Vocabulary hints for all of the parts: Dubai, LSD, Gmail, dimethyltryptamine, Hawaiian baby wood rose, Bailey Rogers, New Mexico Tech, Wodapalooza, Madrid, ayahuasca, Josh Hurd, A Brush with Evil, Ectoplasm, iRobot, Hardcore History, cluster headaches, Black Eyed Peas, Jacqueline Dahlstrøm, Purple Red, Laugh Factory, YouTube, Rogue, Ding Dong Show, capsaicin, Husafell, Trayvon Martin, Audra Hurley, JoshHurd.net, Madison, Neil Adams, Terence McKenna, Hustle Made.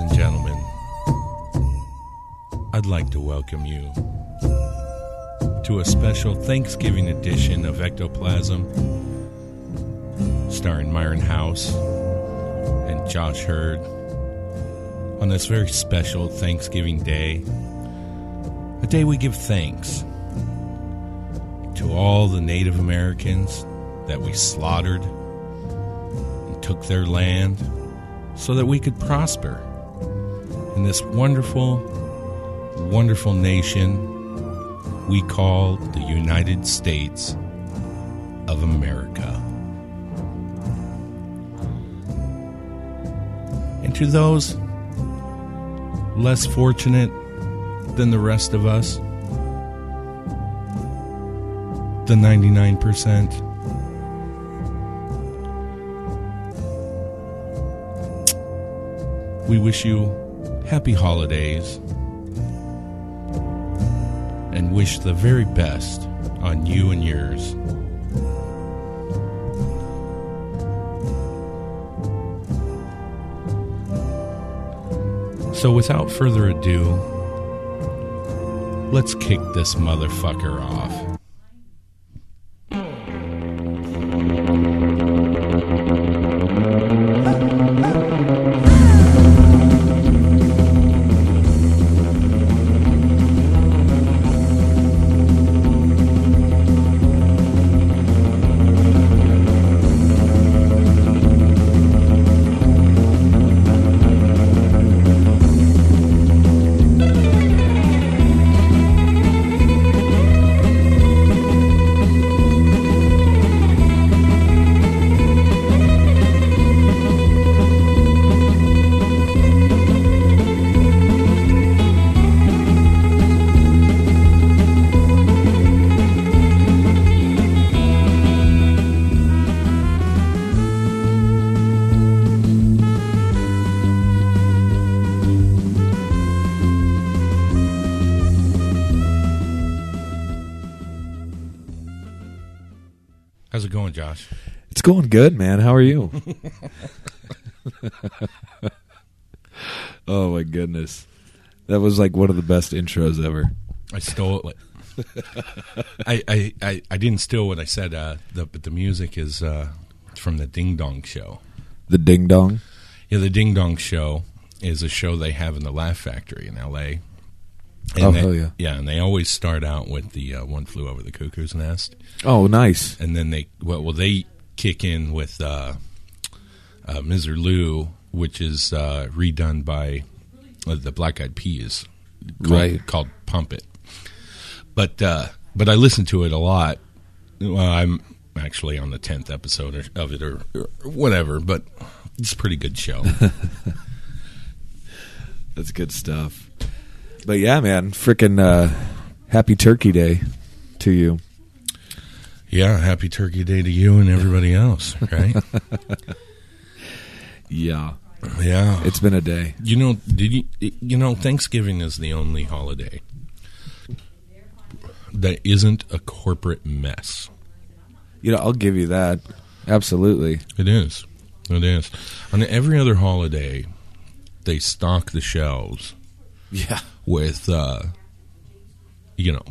Ladies and gentlemen, I'd like to welcome you to a special Thanksgiving edition of Ectoplasm, starring Myron House and Josh Hurd. On this very special Thanksgiving day, a day we give thanks to all the Native Americans that we slaughtered and took their land so that we could prosper in this wonderful, wonderful nation we call the United States of America. And to those less fortunate than the rest of us, the 99%, we wish you happy holidays and wish the very best on you and yours. So without further ado, let's kick this motherfucker off. Josh, it's going good, man. How are you? Oh my goodness, that was like one of the best intros ever. I stole it. I didn't steal what I said. But the music is from the Ding Dong Show. The Ding Dong? Yeah, the Ding Dong Show is a show they have in the Laugh Factory in L.A. And yeah, and they always start out with the One Flew Over the Cuckoo's Nest. Oh, nice. And then they kick in with Misirlou, which is redone by the Black Eyed Peas, called Pump It. But I listen to it a lot. Well, I'm actually on the 10th episode of it or whatever, but it's a pretty good show. That's good stuff. But yeah, man, freaking happy Turkey Day to you. Yeah, happy Turkey Day to you and everybody else, right? Yeah. Yeah. It's been a day. You know, Thanksgiving is the only holiday that isn't a corporate mess. You know, I'll give you that. Absolutely. It is. It is. On every other holiday, they stock the shelves. Yeah. With,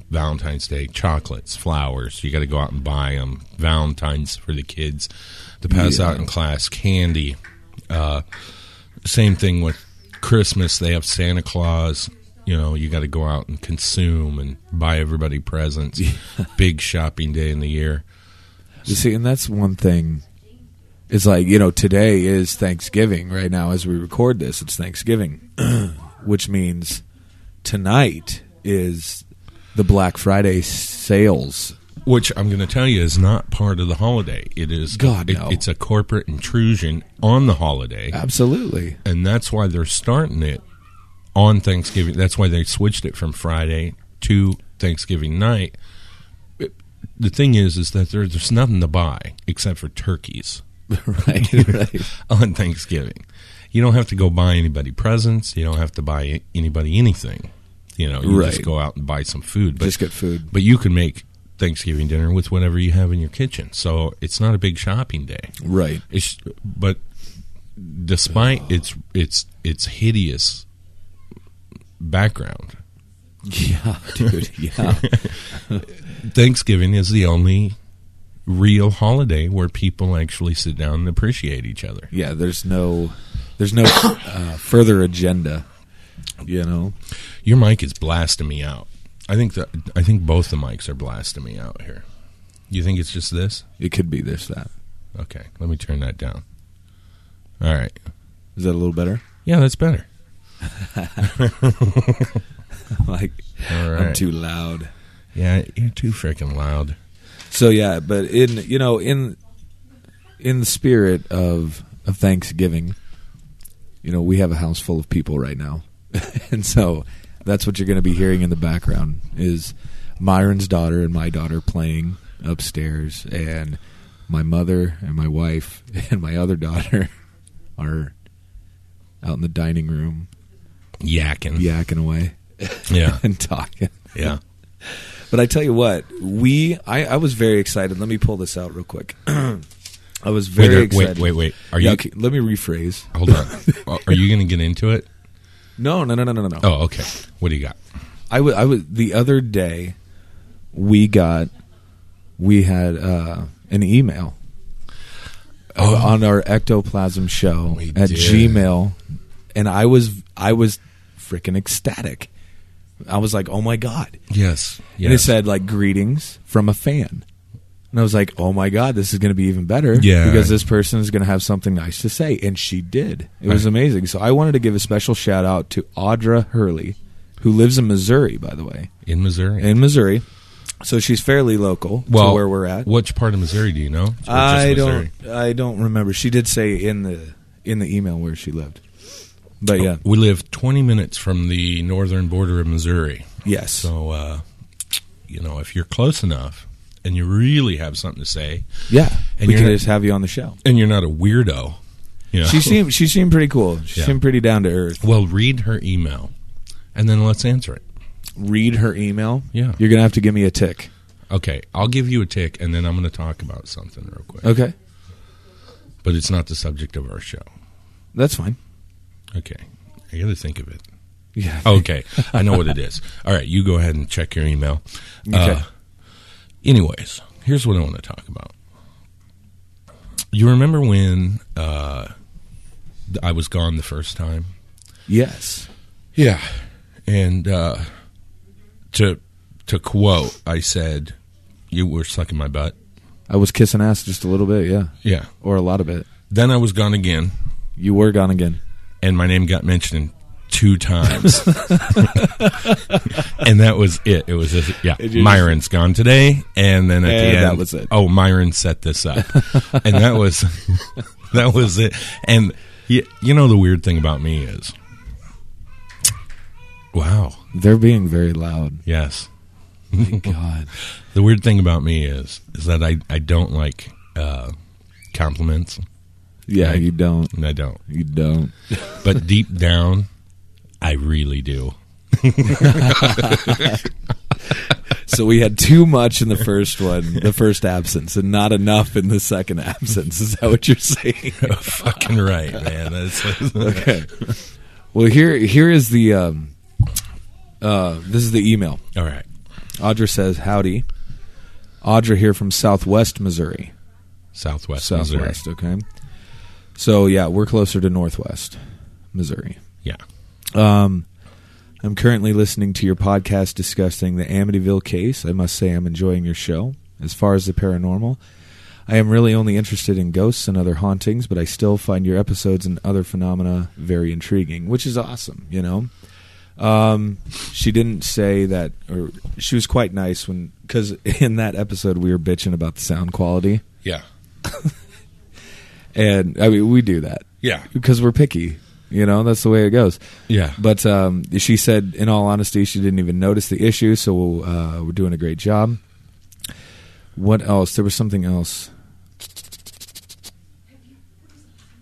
Valentine's Day, chocolates, flowers. You got to go out and buy them. Valentine's for the kids to pass out in class. Candy. Same thing with Christmas. They have Santa Claus. You know, you got to go out and consume and buy everybody presents. Yeah. Big shopping day in the year. You see, and that's one thing. It's like, you know, today is Thanksgiving. Right now, as we record this, it's Thanksgiving, which means tonight is the Black Friday sales, which I'm going to tell you is not part of the holiday. It is no. It's a corporate intrusion on the holiday. Absolutely. And that's why they're starting it on Thanksgiving. That's why they switched it from Friday to Thanksgiving night. The thing is that there's nothing to buy except for turkeys. Right. On Thanksgiving. You don't have to go buy anybody presents. You don't have to buy anybody anything. You know, you just go out and buy some food. But, just get food. But you can make Thanksgiving dinner with whatever you have in your kitchen. So it's not a big shopping day. Right. But despite its hideous background. Yeah, dude. Yeah. Thanksgiving is the only real holiday where people actually sit down and appreciate each other. Yeah, there's no further agenda. You know, your mic is blasting me out. I think both the mics are blasting me out here. You think it's just this? It could be this, that. Okay, let me turn that down. All right. Is that a little better? Yeah, that's better. Like, all right. I'm too loud. Yeah, you're too freaking loud. So yeah, but in the spirit of Thanksgiving, you know, we have a house full of people right now. And so that's what you're going to be hearing in the background is Myron's daughter and my daughter playing upstairs, and my mother and my wife and my other daughter are out in the dining room yakking away. Yeah. And talking. Yeah. But I tell you what, I was very excited. Let me pull this out real quick. I was very excited. Wait. Are you? Yeah, okay, let me rephrase. Hold on. Are you going to get into it? No. Oh, okay. What do you got? The other day, we had an email on our Ectoplasm show at Gmail, and I was freaking ecstatic. I was like, oh my God. Yes. And it said, like, greetings from a fan. And I was like, oh my God, this is going to be even better. Yeah. Because this person is going to have something nice to say. And she did. It was amazing. So I wanted to give a special shout out to Audra Hurley, who lives in Missouri, by the way. In Missouri. So she's fairly local to where we're at. Which part of Missouri do you know? I don't remember. She did say in the email where she lived. But yeah, we live 20 minutes from the northern border of Missouri. Yes. So, you know, if you're close enough and you really have something to say, yeah, and we can just have you on the show, and you're not a weirdo. You know? She seemed pretty cool. She seemed pretty down to earth. Well, read her email, and then let's answer it. Read her email. Yeah, you're gonna have to give me a tick. Okay, I'll give you a tick, and then I'm gonna talk about something real quick. Okay, but it's not the subject of our show. That's fine. Okay. I got to think of it. Yeah. Okay. I know what it is. All right. You go ahead and check your email. Okay. Anyways, here's what I want to talk about. You remember when I was gone the first time? Yes. Yeah. And to quote, I said, you were sucking my butt. I was kissing ass just a little bit, yeah. Yeah. Or a lot of it. Then I was gone again. You were gone again. And my name got mentioned 2 times. And that was it. It was just, yeah, Myron's gone today. And then at the end, that was it. Oh, Myron set this up. And that was it. And you know, the weird thing about me is, wow. They're being very loud. Yes. Thank God. The weird thing about me is that I don't like compliments. Yeah, you don't. And I don't. You don't. But deep down, I really do. So we had too much in the first one, the first absence, and not enough in the second absence. Is that what you're saying? Oh, fucking right, man. That's okay. Well, here is the this is the email. All right. Audra says, howdy. Audra here from Southwest Missouri. Southwest, okay. So, yeah, we're closer to Northwest Missouri. Yeah. I'm currently listening to your podcast discussing the Amityville case. I must say I'm enjoying your show. As far as the paranormal, I am really only interested in ghosts and other hauntings, but I still find your episodes and other phenomena very intriguing, which is awesome, you know. She didn't say that, or she was quite nice because in that episode we were bitching about the sound quality. Yeah. And I mean, we do that, yeah, because we're picky, you know. That's the way it goes, yeah. But she said, in all honesty, she didn't even notice the issue, so we're doing a great job. What else? There was something else.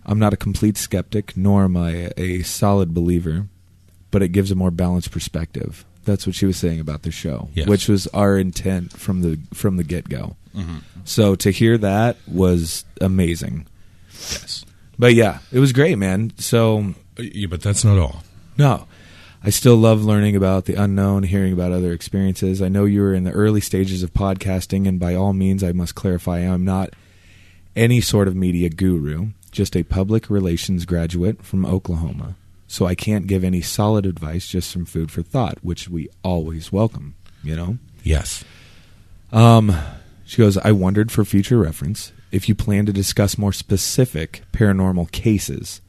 I'm not a complete skeptic, nor am I a solid believer, but it gives a more balanced perspective. That's what she was saying about the show, yes, which was our intent from the get go. Mm-hmm. So to hear that was amazing. Yes. But yeah, it was great, man. So, yeah, but that's not all. No. I still love learning about the unknown, hearing about other experiences. I know you were in the early stages of podcasting, and by all means, I must clarify, I'm not any sort of media guru, just a public relations graduate from Oklahoma. So I can't give any solid advice, just some food for thought, which we always welcome, you know? Yes. She goes, I wondered for future reference if you plan to discuss more specific paranormal cases.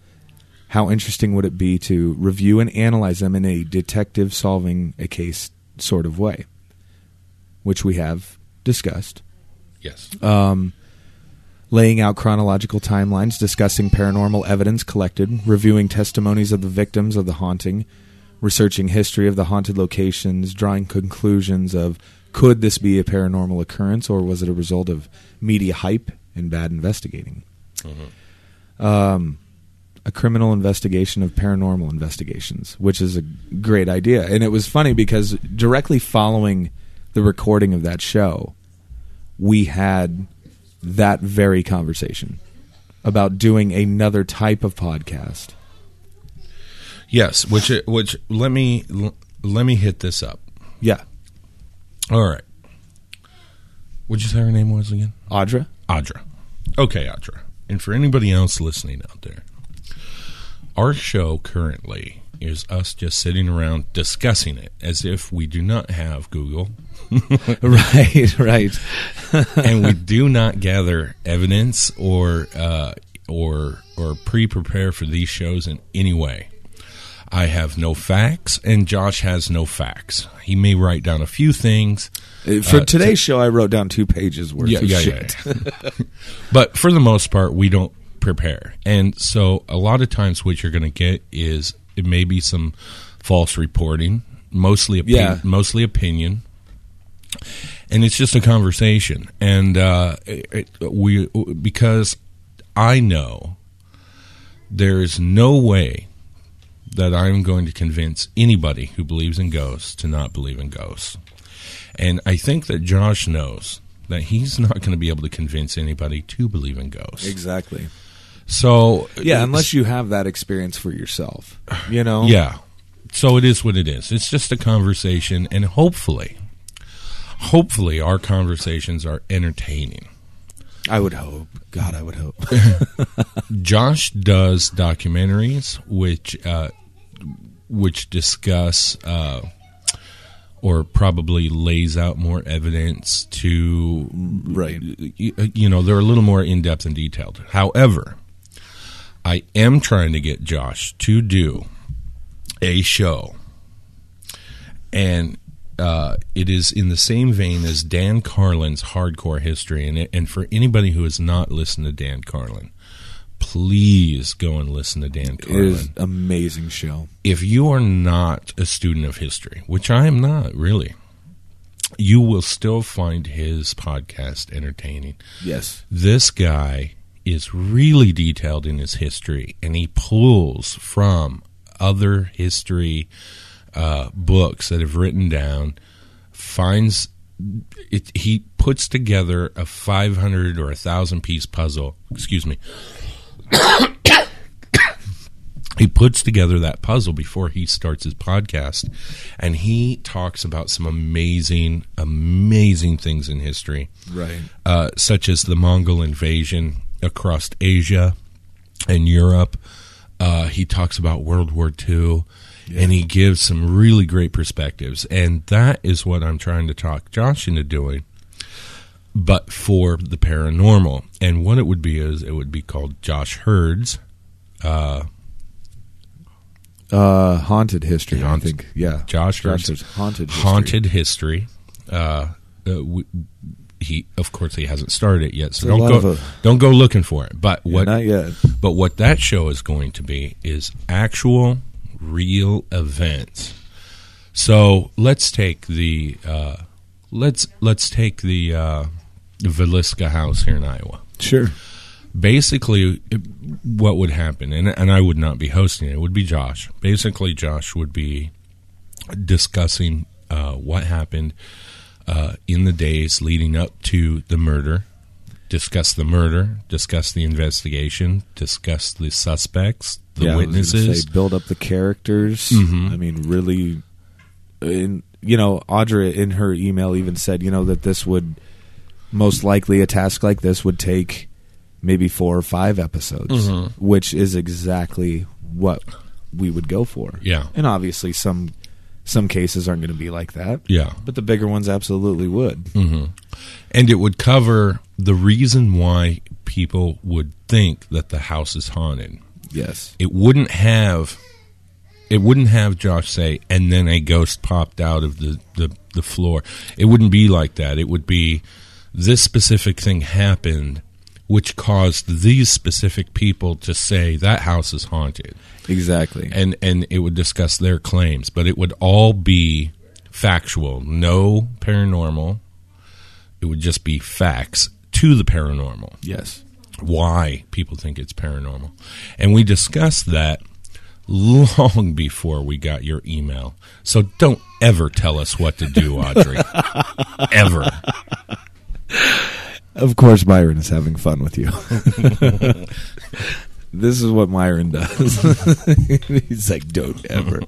How interesting would it be to review and analyze them in a detective solving a case sort of way, which we have discussed. Yes. Laying out chronological timelines, discussing paranormal evidence collected, reviewing testimonies of the victims of the haunting, researching history of the haunted locations, drawing conclusions of could this be a paranormal occurrence or was it a result of media hype and bad investigating? Uh-huh. A criminal investigation of paranormal investigations, which is a great idea. And it was funny because directly following the recording of that show, we had that very conversation about doing another type of podcast. Yes, which let me hit this up. Yeah. All right. What'd you say her name was again? Audra. Audra. Okay, Audra. And for anybody else listening out there, our show currently is us just sitting around discussing it as if we do not have Google. Right, right. And we do not gather evidence or pre-prepare for these shows in any way. I have no facts, and Josh has no facts. He may write down a few things. For today's show, I wrote down 2 pages worth of shit. Yeah. But for the most part, we don't prepare. And so a lot of times what you're going to get is it may be some false reporting, mostly opinion, and it's just a conversation. And because I know there is no way that I'm going to convince anybody who believes in ghosts to not believe in ghosts. And I think that Josh knows that he's not going to be able to convince anybody to believe in ghosts. Exactly. So yeah, unless you have that experience for yourself, you know. Yeah. So it is what it is. It's just a conversation, and hopefully our conversations are entertaining. I would hope. God, I would hope. Josh does documentaries which discuss or probably lays out more evidence to, right? You know, they're a little more in-depth and detailed. However, I am trying to get Josh to do a show, and it is in the same vein as Dan Carlin's Hardcore History. And for anybody who has not listened to Dan Carlin, please go and listen to Dan Carlin. It is an amazing show. If you are not a student of history, which I am not really, you will still find his podcast entertaining. Yes. This guy is really detailed in his history, and he pulls from other history books that have written down, finds it, he puts together a 500 or 1,000 piece puzzle. Excuse me. He puts together that puzzle before he starts his podcast, and he talks about some amazing, amazing things in history, right? Such as the Mongol invasion across Asia and Europe. He talks about World War II, yeah, and he gives some really great perspectives, and that is what I'm trying to talk Josh into doing. But for the paranormal, and what it would be is it would be called Josh Hurd's Haunted History. Haunted, I think, yeah. Josh Hurd's Haunted History. Haunted History. He, of course, he hasn't started it yet, so don't go looking for it. But what? Yeah, not yet. But what that show is going to be is actual, real events. So let's take the. Let's take the Villisca House here in Iowa. Sure. Basically, what would happen, and I would not be hosting it, it would be Josh. Basically, Josh would be discussing what happened in the days leading up to the murder, discuss the murder, discuss the investigation, discuss the suspects, the witnesses. I was gonna say, build up the characters. Mm-hmm. I mean, really, Audra in her email even said, that this would most likely, a task like this would take maybe 4 or 5 episodes, mm-hmm. which is exactly what we would go for. Yeah. And obviously some cases aren't going to be like that. Yeah. But the bigger ones absolutely would. Mm-hmm. And it would cover the reason why people would think that the house is haunted. Yes. It wouldn't have Josh say, and then a ghost popped out of the floor. It wouldn't be like that. It would be, this specific thing happened, which caused these specific people to say that house is haunted. Exactly. And it would discuss their claims, but it would all be factual, no paranormal. It would just be facts to the paranormal. Yes. Why people think it's paranormal. And we discussed that long before we got your email. So don't ever tell us what to do, Audrey. Ever. Of course, Myron is having fun with you. This is what Myron does. He's like, don't ever.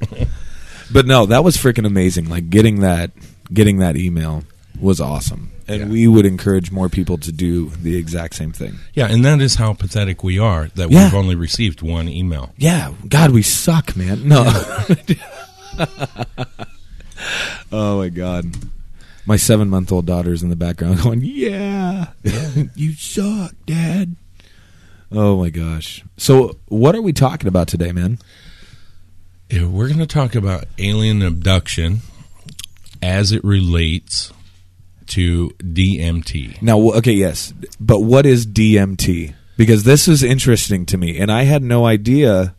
But no, that was freaking amazing. Like getting that email was awesome. And we would encourage more people to do the exact same thing. Yeah, and that is how pathetic we are, that we've only received one email. Yeah. God, we suck, man. No. Oh, my God. My 7-month-old daughter's in the background going, you suck, Dad. Oh, my gosh. So what are we talking about today, man? We're going to talk about alien abduction as it relates to DMT. Now, okay, yes, but what is DMT? Because this is interesting to me, and I had no idea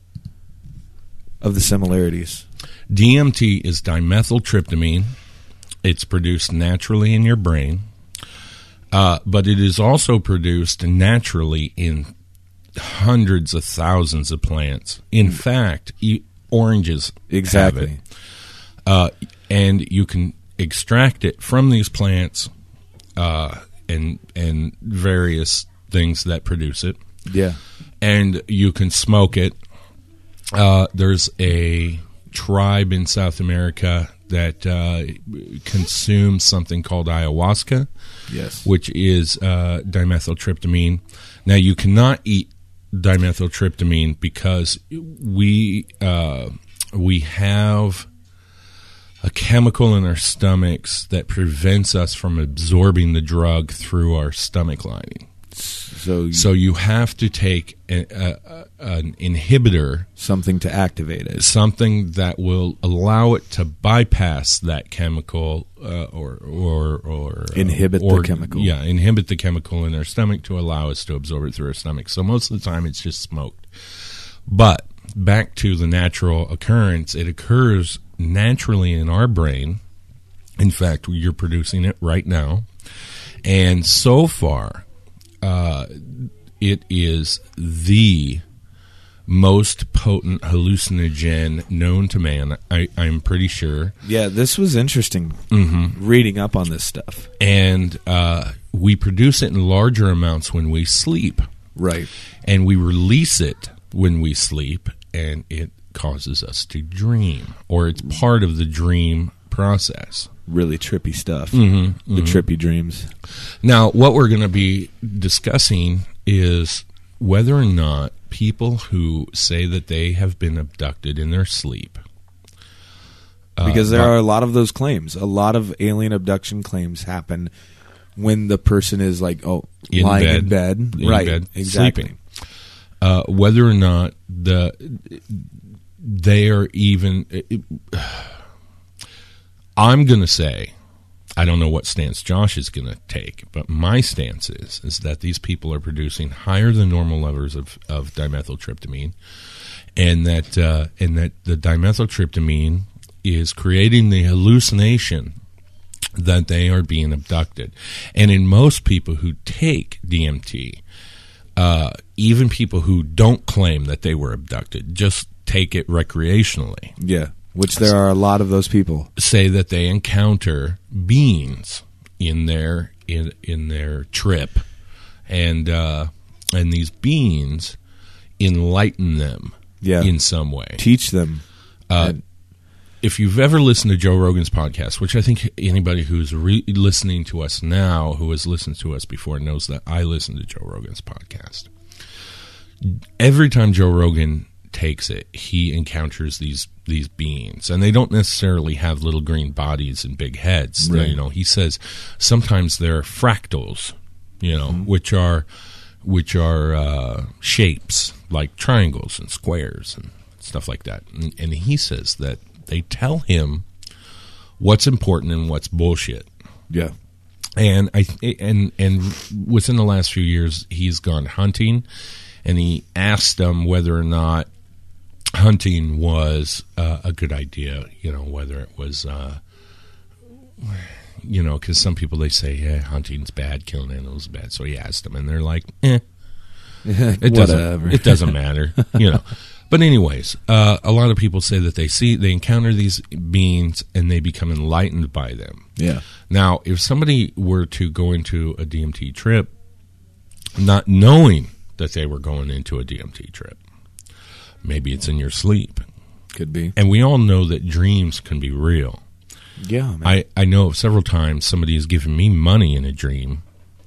of the similarities. DMT is dimethyltryptamine. It's produced naturally in your brain, but it is also produced naturally in hundreds of thousands of plants. In fact, oranges exactly have it. And you can extract it from these plants and various things that produce it. Yeah. And you can smoke it. There's a tribe in South America that consumes something called ayahuasca, yes, which is dimethyltryptamine. Now, you cannot eat dimethyltryptamine because we have a chemical in our stomachs that prevents us from absorbing the drug through our stomach lining. So you have to take an inhibitor. Something to activate it. Something that will allow it to bypass that chemical or Inhibit the chemical. Yeah, inhibit the chemical in our stomach to allow us to absorb it through our stomach. So most of the time it's just smoked. But back to the natural occurrence, it occurs naturally in our brain. In fact, you're producing it right now. And so far, it is the most potent hallucinogen known to man, I'm pretty sure. Yeah, this was interesting, mm-hmm. reading up on this stuff. And we produce it in larger amounts when we sleep. Right. And we release it when we sleep, and it causes us to dream, or it's part of the dream process. Really trippy stuff, mm-hmm, the mm-hmm. trippy dreams. Now, what we're going to be discussing is whether or not people who say that they have been abducted in their sleep. Because there are a lot of those claims. A lot of alien abduction claims happen when the person is like, lying in bed. Right, bed, exactly. Sleeping. Whether or not they are even... I'm going to say, I don't know what stance Josh is going to take, but my stance is that these people are producing higher than normal levels of dimethyltryptamine, and that the dimethyltryptamine is creating the hallucination that they are being abducted. And in most people who take DMT, even people who don't claim that they were abducted, just take it recreationally. Yeah. Which there are a lot of those people. Say that they encounter beings in their trip, and these beings enlighten them in some way. Teach them. If you've ever listened to Joe Rogan's podcast, which I think anybody who's listening to us now who has listened to us before knows that I listen to Joe Rogan's podcast. Every time Joe Rogan takes it, he encounters these beings, and they don't necessarily have little green bodies and big heads. Right. You know, he says sometimes they're fractals, you know, which are shapes like triangles and squares and stuff like that. And he says that they tell him what's important and what's bullshit. Yeah. And I within the last few years, he's gone hunting, and he asked them whether or not hunting was a good idea, you know, whether it was, you know, because some people, they say, yeah, hunting's bad, killing animals is bad. So he asked them, and they're like, eh, it doesn't matter, you know. But anyways, a lot of people say that they encounter these beings, and they become enlightened by them. Yeah. Now, if somebody were to go into a DMT trip, not knowing that they were going into a DMT trip, maybe it's in your sleep. Could be. And we all know that dreams can be real. Yeah, man. I know several times somebody has given me money in a dream.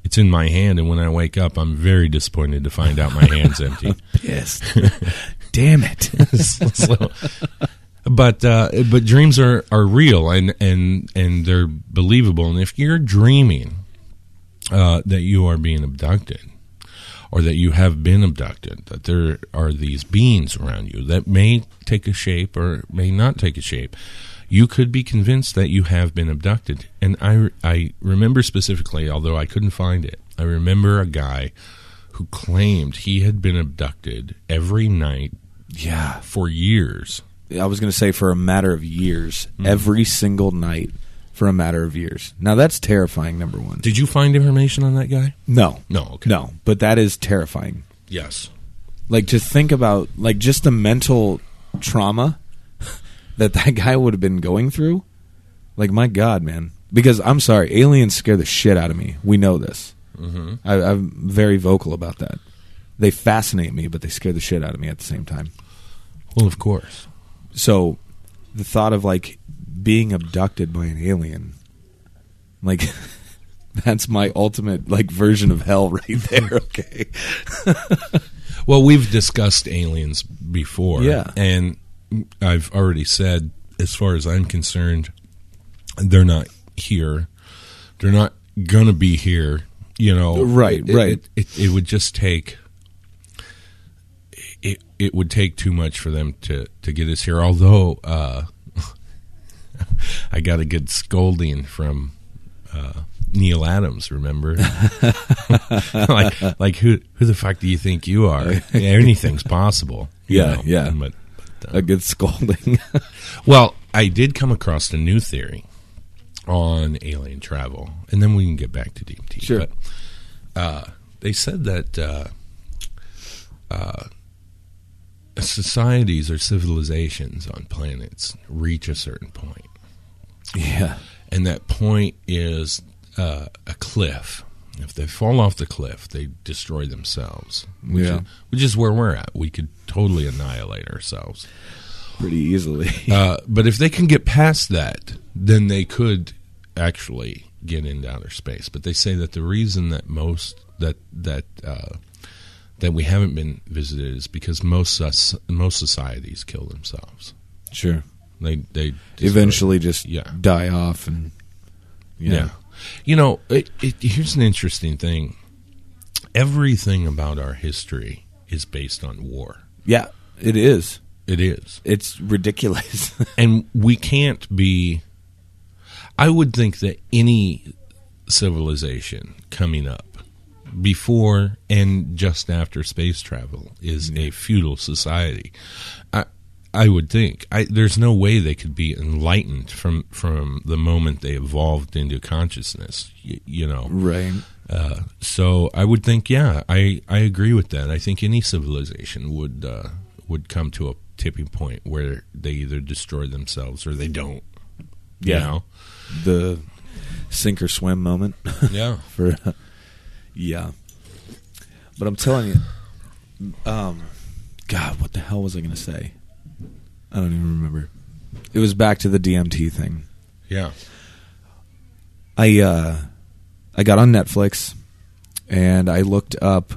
It's in my hand, and when I wake up, I'm very disappointed to find out my hand's empty. I'm pissed. Damn it. So, but dreams are real, and they're believable. And if you're dreaming that you are being abducted, or that you have been abducted, that there are these beings around you that may take a shape or may not take a shape, you could be convinced that you have been abducted. And I remember specifically, although I couldn't find it, I remember a guy who claimed he had been abducted every night for years. I was going to say for a matter of years. Mm-hmm. Every single night for a matter of years. Now, that's terrifying, number one. Did you find information on that guy? No. No, okay. No, but that is terrifying. Yes. Like, to think about, like, just the mental trauma that guy would have been going through, like, my God, man. Because, I'm sorry, aliens scare the shit out of me. We know this. Mm-hmm. I'm very vocal about that. They fascinate me, but they scare the shit out of me at the same time. Well, of course. So, the thought of, like, being abducted by an alien, like, that's my ultimate, like, version of hell right there, okay? Well, we've discussed aliens before. Yeah. And I've already said, as far as I'm concerned, they're not here. They're not going to be here, you know. Right. It would just take it would take too much for them to get us here. Although I got a good scolding from Neil Adams, remember? like who the fuck do you think you are? Anything's possible. Yeah. But a good scolding. Well, I did come across a new theory on alien travel, and then we can get back to DMT. Sure. But, they said that societies or civilizations on planets reach a certain point. Yeah. And that point is a cliff. If they fall off the cliff, they destroy themselves, which is where we're at. We could totally annihilate ourselves. Pretty easily. But if they can get past that, then they could actually get into outer space. But they say that the reason that that we haven't been visited is because most societies kill themselves. Sure. They eventually just die off and . You know, here's an interesting thing. Everything about our history is based on war. Yeah, it is. It is. It's ridiculous. And we can't be... I would think that any civilization coming up before and just after space travel is a feudal society. I would think. There's no way they could be enlightened from the moment they evolved into consciousness, you know. Right. So I would think, I agree with that. I think any civilization would come to a tipping point where they either destroy themselves or they don't. Yeah. You know? The sink or swim moment. Yeah. Yeah. But I'm telling you, God, what the hell was I going to say? I don't even remember. It was back to the DMT thing. Yeah. I got on Netflix and I looked up,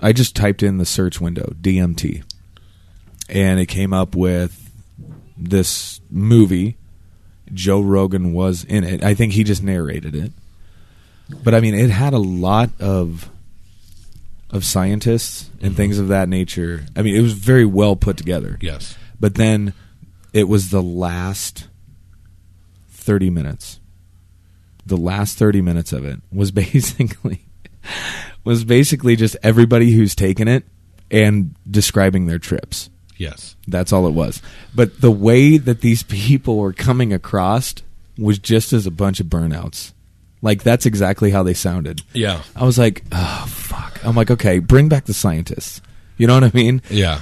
I just typed in the search window, DMT. And it came up with this movie. Joe Rogan was in it. I think he just narrated it. But I mean, it had a lot of scientists and mm-hmm. things of that nature. I mean, it was very well put together. Yes. But then it was the last 30 minutes. The last 30 minutes of it was basically just everybody who's taken it and describing their trips. Yes. That's all it was. But the way that these people were coming across was just as a bunch of burnouts. Like, that's exactly how they sounded. Yeah. I was like, oh, fuck. I'm like, okay, bring back the scientists. You know what I mean? Yeah.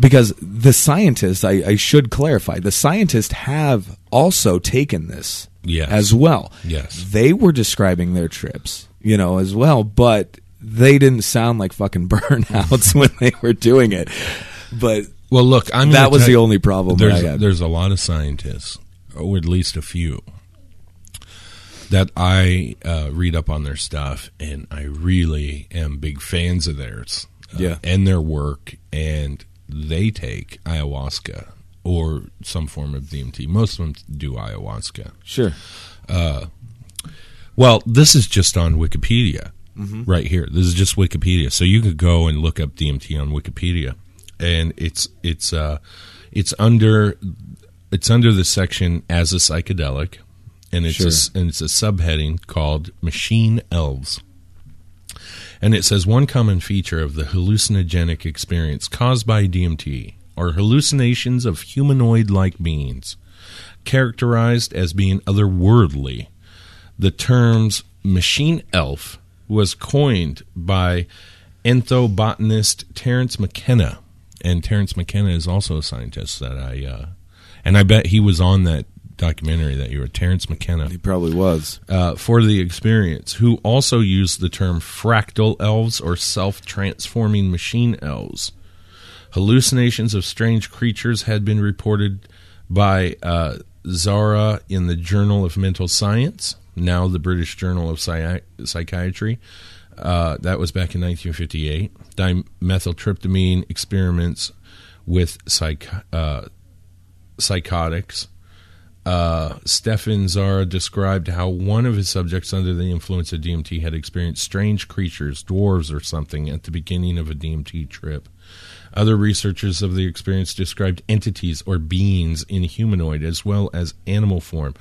Because the scientists, I should clarify, the scientists have also taken this yes. as well. Yes. They were describing their trips, you know, as well, but they didn't sound like fucking burnouts when they were doing it. But well, look, that was the only problem that I had. There's a lot of scientists, or at least a few, that I read up on their stuff, and I really am big fans of theirs and their work, and they take ayahuasca or some form of DMT. Most of them do ayahuasca. Sure. Well, this is just on Wikipedia mm-hmm. right here. This is just Wikipedia. So you could go and look up DMT on Wikipedia, and it's under the section as a psychedelic. And it's, a subheading called Machine Elves. And it says, one common feature of the hallucinogenic experience caused by DMT are hallucinations of humanoid-like beings, characterized as being otherworldly. The terms Machine Elf was coined by ethnobotanist Terence McKenna. And Terence McKenna is also a scientist that and I bet he was on that documentary that you were, Terence McKenna. He probably was. For the experience, who also used the term fractal elves or self-transforming machine elves. Hallucinations of strange creatures had been reported by Szara in the Journal of Mental Science, now the British Journal of Psychiatry. That was back in 1958. Dimethyltryptamine experiments with psychotics. Stephen Szara described how one of his subjects under the influence of DMT had experienced strange creatures, dwarves or something, at the beginning of a DMT trip. Other researchers of the experience described entities or beings in humanoid as well as animal form,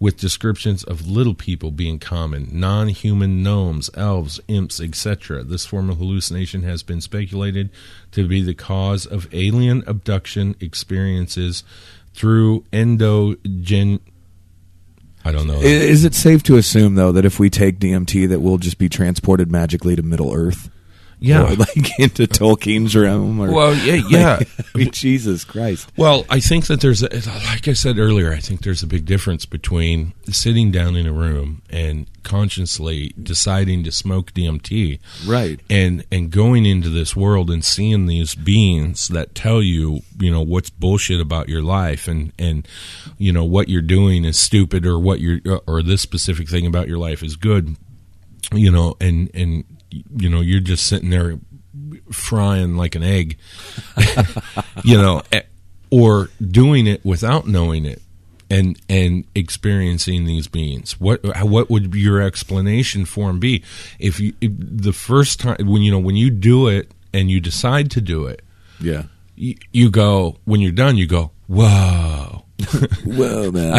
with descriptions of little people being common, non-human gnomes, elves, imps, etc. This form of hallucination has been speculated to be the cause of alien abduction experiences through endogen. I don't know. Is it safe to assume, though, that if we take DMT that we'll just be transported magically to Middle Earth? Yeah. Or like into Tolkien's realm? Or well, yeah. Like, I mean, Jesus Christ. Well, I think that like I said earlier, I think there's a big difference between sitting down in a room and consciously deciding to smoke DMT. Right. And going into this world and seeing these beings that tell you, you know, what's bullshit about your life and you know, what you're doing is stupid or or this specific thing about your life is good, you know, and you know, you're just sitting there frying like an egg, you know, or doing it without knowing it and experiencing these beings. What would your explanation for them be? If the first time when you do it and you decide to do it, yeah, you go, when you're done, you go, whoa. Whoa, man!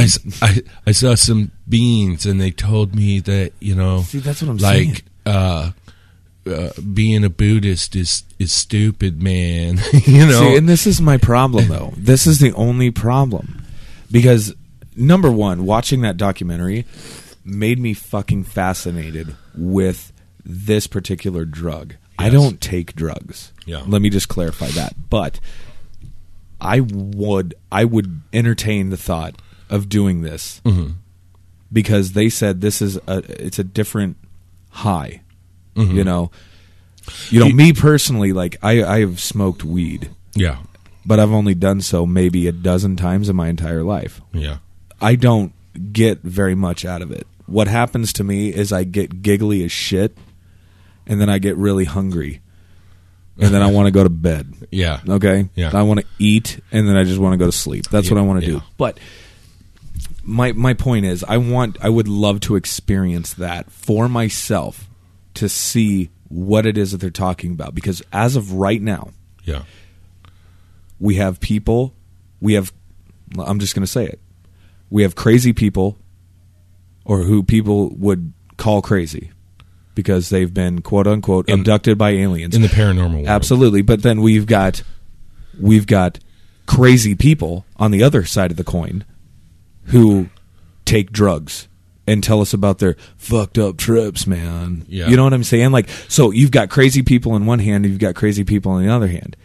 I saw some beings and they told me that, you know. See, that's what I'm saying. Being a Buddhist is stupid, man. You know. See, and this is my problem, though. This is the only problem, because number one, watching that documentary made me fucking fascinated with this particular drug. Yes. I don't take drugs. Yeah. Let me just clarify that. But I would entertain the thought of doing this mm-hmm. because they said it's a different high. Mm-hmm. You know, You know, me personally, like, I've smoked weed. Yeah. But I've only done so maybe a dozen times in my entire life. Yeah. I don't get very much out of it. What happens to me is I get giggly as shit, and then I get really hungry. And then I want to go to bed. Yeah. Okay? Yeah. I want to eat, and then I just want to go to sleep. That's what I want to do. But my point is, I would love to experience that for myself to see what it is that they're talking about. Because as of right now, we have people, I'm just going to say it. We have crazy people, or who people would call crazy, because they've been, quote unquote, abducted by aliens in the paranormal world. Absolutely. But then we've got crazy people on the other side of the coin who take drugs and tell us about their fucked up trips, man. Yeah. You know what I'm saying? Like, so you've got crazy people on one hand, and you've got crazy people on the other hand,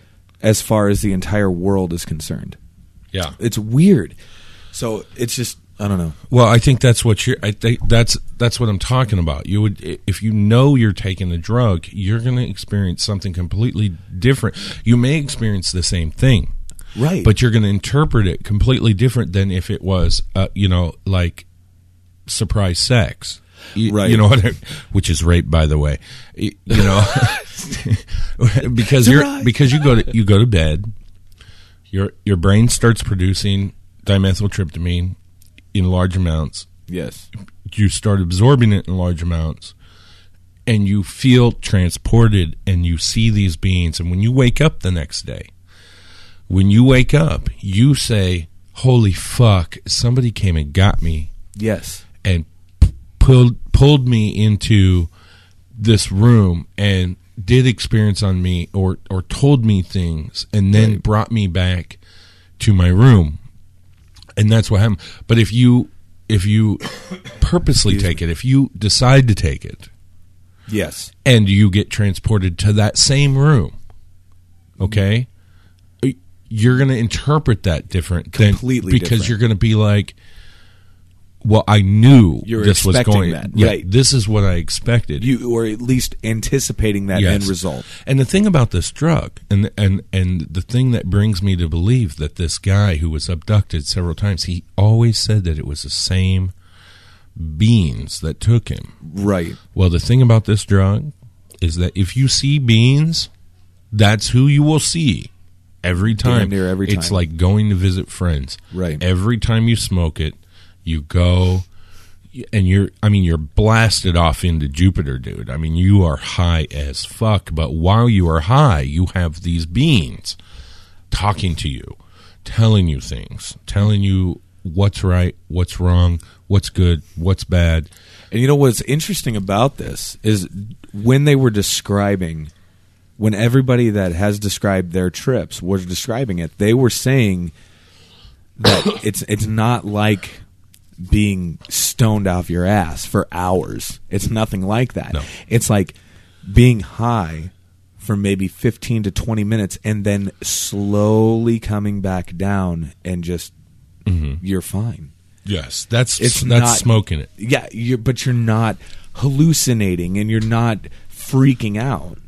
as far as the entire world is concerned. Yeah. It's weird. So it's just, I don't know. Well, I think that's what I think that's what I'm talking about. You would, if you know you're taking a drug, you're going to experience something completely different. You may experience the same thing, right? But you're going to interpret it completely different than if it was, like surprise sex, right? You know what? Which is rape, by the way. You know, because you go to bed, your brain starts producing dimethyltryptamine in large amounts. Yes. You start absorbing it in large amounts, and you feel transported, and you see these beings. And when you wake up the next day, you say, holy fuck, somebody came and got me. Yes. And pulled me into this room and did experience on me, or told me things, and then brought me back to my room. And that's what happened. But if you purposely take it, if you decide to take it, yes, and you get transported to that same room, okay, you're going to interpret that different, completely different. You're going to be like, well, I knew this was going. That. Yeah, right. This is what I expected. You were at least anticipating that end result. And the thing about this drug, and the thing that brings me to believe that this guy who was abducted several times, he always said that it was the same beings that took him. Right. Well, the thing about this drug is that if you see beings, that's who you will see every time. Damn near every time. It's like going to visit friends. Right. Every time you smoke it, you go, and you're blasted off into Jupiter, dude. I mean, you are high as fuck, but while you are high, you have these beings talking to you, telling you things, telling you what's right, what's wrong, what's good, what's bad. And you know what's interesting about this is when everybody that has described their trips was describing it, they were saying that it's not like being stoned off your ass for hours. It's nothing like that. No. It's like being high for maybe 15 to 20 minutes and then slowly coming back down and just you're fine. Yes, that's smoking it. Yeah, but you're not hallucinating and you're not freaking out.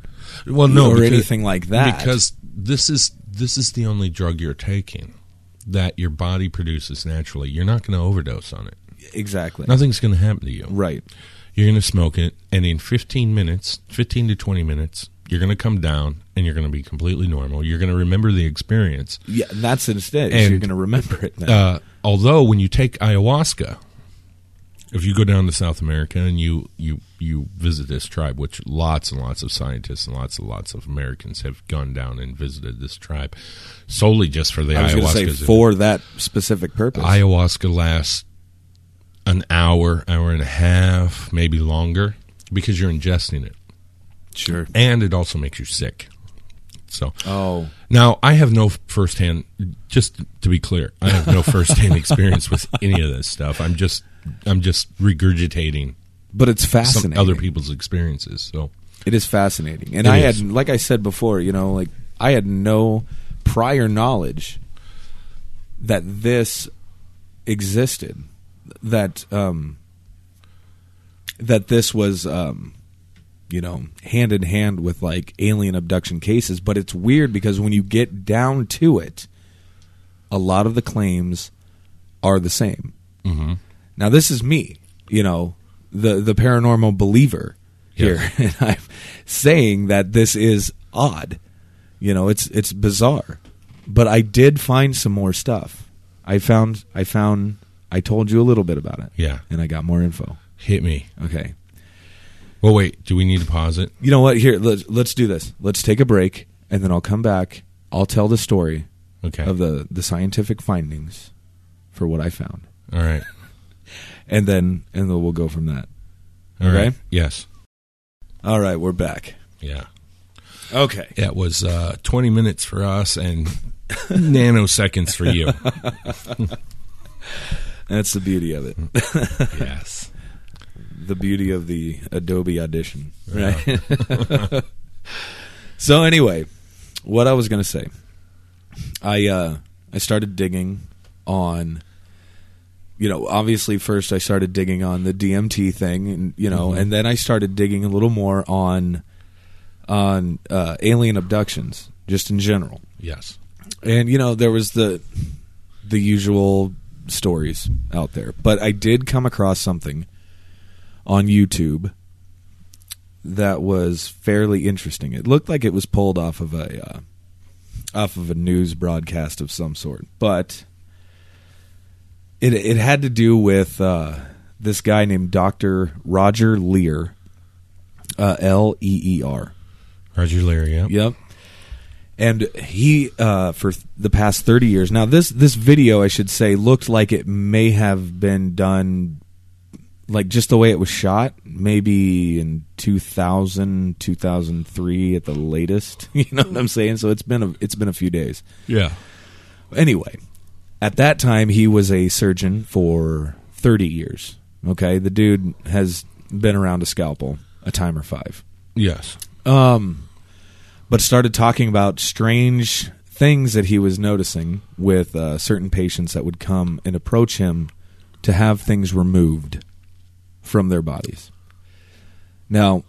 Well, no, or anything like that. Because this is the only drug you're taking that your body produces naturally. You're not going to overdose on it. Exactly. Nothing's going to happen to you. Right. You're going to smoke it, and in 15 to 20 minutes, you're going to come down, and you're going to be completely normal. You're going to remember the experience. Yeah, that's instead. You're going to remember it now. Although, when you take ayahuasca, if you go down to South America and you visit this tribe, which lots and lots of scientists and lots of Americans have gone down and visited this tribe solely just for the ayahuasca. I was going to say, for that specific purpose. Ayahuasca lasts an hour, hour and a half, maybe longer, because you're ingesting it. Sure. And it also makes you sick. So, now I have no firsthand, just to be clear, I have no firsthand experience with any of this stuff. I'm just regurgitating, but it's fascinating. Some other people's experiences, so it is fascinating. And I had, like I said before, I had no prior knowledge that this existed, that this was you know, hand in hand with like alien abduction cases. But it's weird because when you get down to it, a lot of the claims are the same. Mm-hmm. Now, this is me, you know, the paranormal believer here. Yes. And I'm saying that this is odd. You know, it's bizarre. But I did find some more stuff. I told you a little bit about it. Yeah. And I got more info. Hit me. Okay. Well, wait. Do we need to pause it? You know what? Here, let's do this. Let's take a break, and then I'll come back. I'll tell the story of the scientific findings for what I found. All right. And then we'll go from that. All right. Yes. All right. We're back. Yeah. Okay. That was 20 minutes for us and nanoseconds for you. That's the beauty of it. Yes. The beauty of the Adobe Audition, right? Yeah. So anyway, what I was going to say, I started digging on, you know, obviously first I started digging on the DMT thing, and, you know, mm-hmm. and then I started digging a little more on alien abductions, just in general. Yes. And, you know, there was the usual stories out there, but I did come across something on YouTube that was fairly interesting. It looked like it was pulled off of a news broadcast of some sort, but it had to do with this guy named Dr. Roger Lear, L-E-E-R. Roger Lear, yeah. Yep. And he, for the past 30 years, now this video, I should say, looked like it may have been done, like just the way it was shot, maybe in 2000, 2003 at the latest. You know what I'm saying? So it's been a few days. Yeah. Anyway, at that time, he was a surgeon for 30 years. Okay? The dude has been around a scalpel a time or five. Yes. But started talking about strange things that he was noticing with certain patients that would come and approach him to have things removed from their bodies. Now,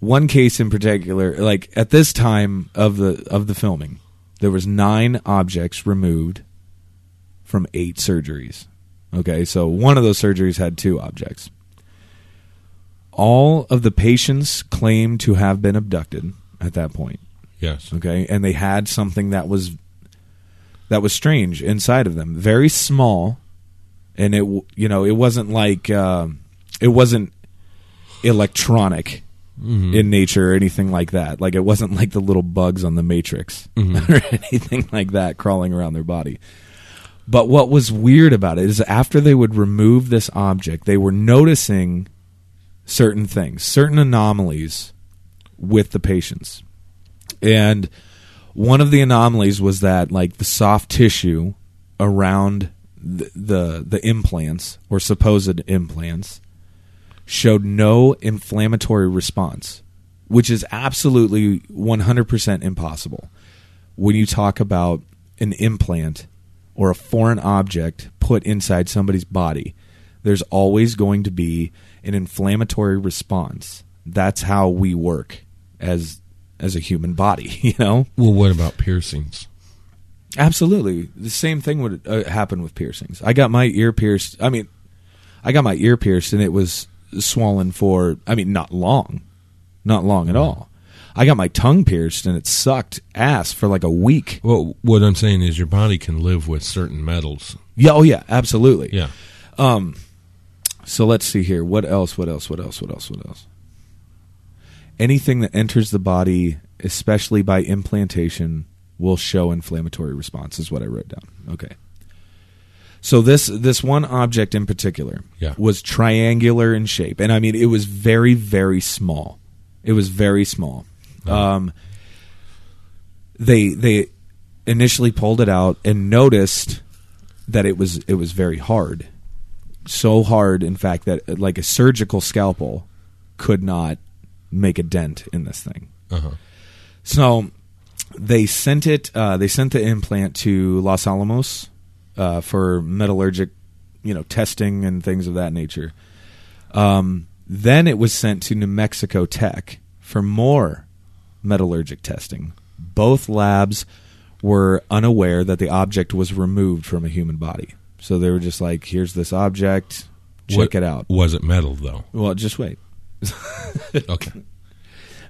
one case in particular, like at this time of the filming, there was 9 objects removed from 8 surgeries. Okay, so one of those surgeries had 2 objects. All of the patients claimed to have been abducted at that point. Yes. Okay, and they had something that was strange inside of them, very small, and it, you know, it wasn't like it wasn't electronic mm-hmm. in nature or anything like that. Like, it wasn't like the little bugs on the Matrix mm-hmm. or anything like that crawling around their body. But what was weird about it is after they would remove this object, they were noticing certain things, certain anomalies with the patients. And one of the anomalies was that, like, the soft tissue around the implants or supposed implants showed no inflammatory response, which is absolutely 100% impossible when you talk about an implant or a foreign object put inside somebody's body. There's always going to be an inflammatory response. That's how we work as a human body, you know? Well, what about piercings? Absolutely. The same thing would happen with piercings. I got my ear pierced. I mean, and it was swollen for, I mean, not long at all. I got my tongue pierced and it sucked ass for like a week. Well, what I'm saying is your body can live with certain metals. Yeah. Oh yeah, absolutely. Yeah. So let's see here. What else? Anything that enters the body, especially by implantation, will show inflammatory response is what I wrote down. Okay. So this one object in particular was triangular in shape. And I mean, it was very, very small. It was very small. Oh. They initially pulled it out and noticed that it was very hard. So hard, in fact, that like a surgical scalpel could not make a dent in this thing. Uh-huh. So they sent it. They sent the implant to Los Alamos for metallurgic, you know, testing and things of that nature. Then it was sent to New Mexico Tech for more metallurgic testing. Both labs were unaware that the object was removed from a human body. So they were just like, here's this object, check it out. Was it metal, though? Well, just wait. Okay.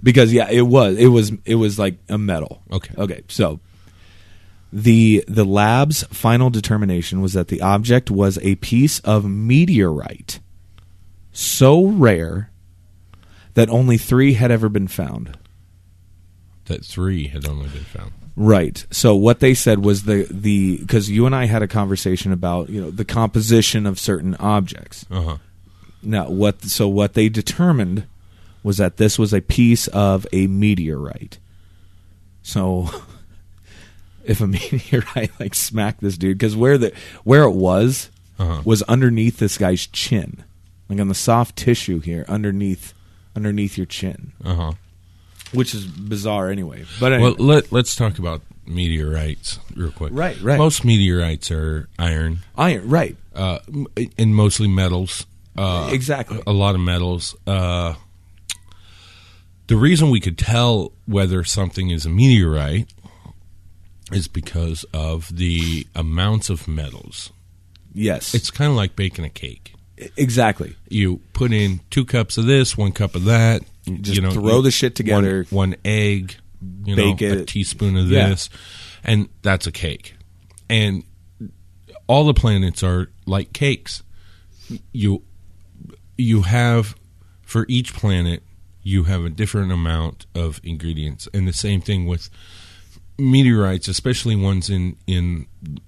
Because, yeah, it was like a metal. Okay, so the lab's final determination was that the object was a piece of meteorite so rare that only 3 had ever been found. That 3 had only been found. Right. So what they said was because you and I had a conversation about, you know, the composition of certain objects. Uh-huh. Now, what they determined was that this was a piece of a meteorite. So if a meteorite like smacked this dude, because where it was underneath this guy's chin, like on the soft tissue here, underneath your chin. Uh-huh. Which is bizarre anyway. But anyway. Well, let's talk about meteorites real quick. Right. Most meteorites are iron. Iron, right. And mostly metals. Exactly. A lot of metals. The reason we could tell whether something is a meteorite is because of the amounts of metals. Yes. It's kind of like baking a cake. Exactly. You put in 2 cups of this, 1 cup of that. Just throw the shit together. One egg, bake it. A teaspoon of this, and that's a cake. And all the planets are like cakes. You have, for each planet, you have a different amount of ingredients. And the same thing with meteorites, especially ones in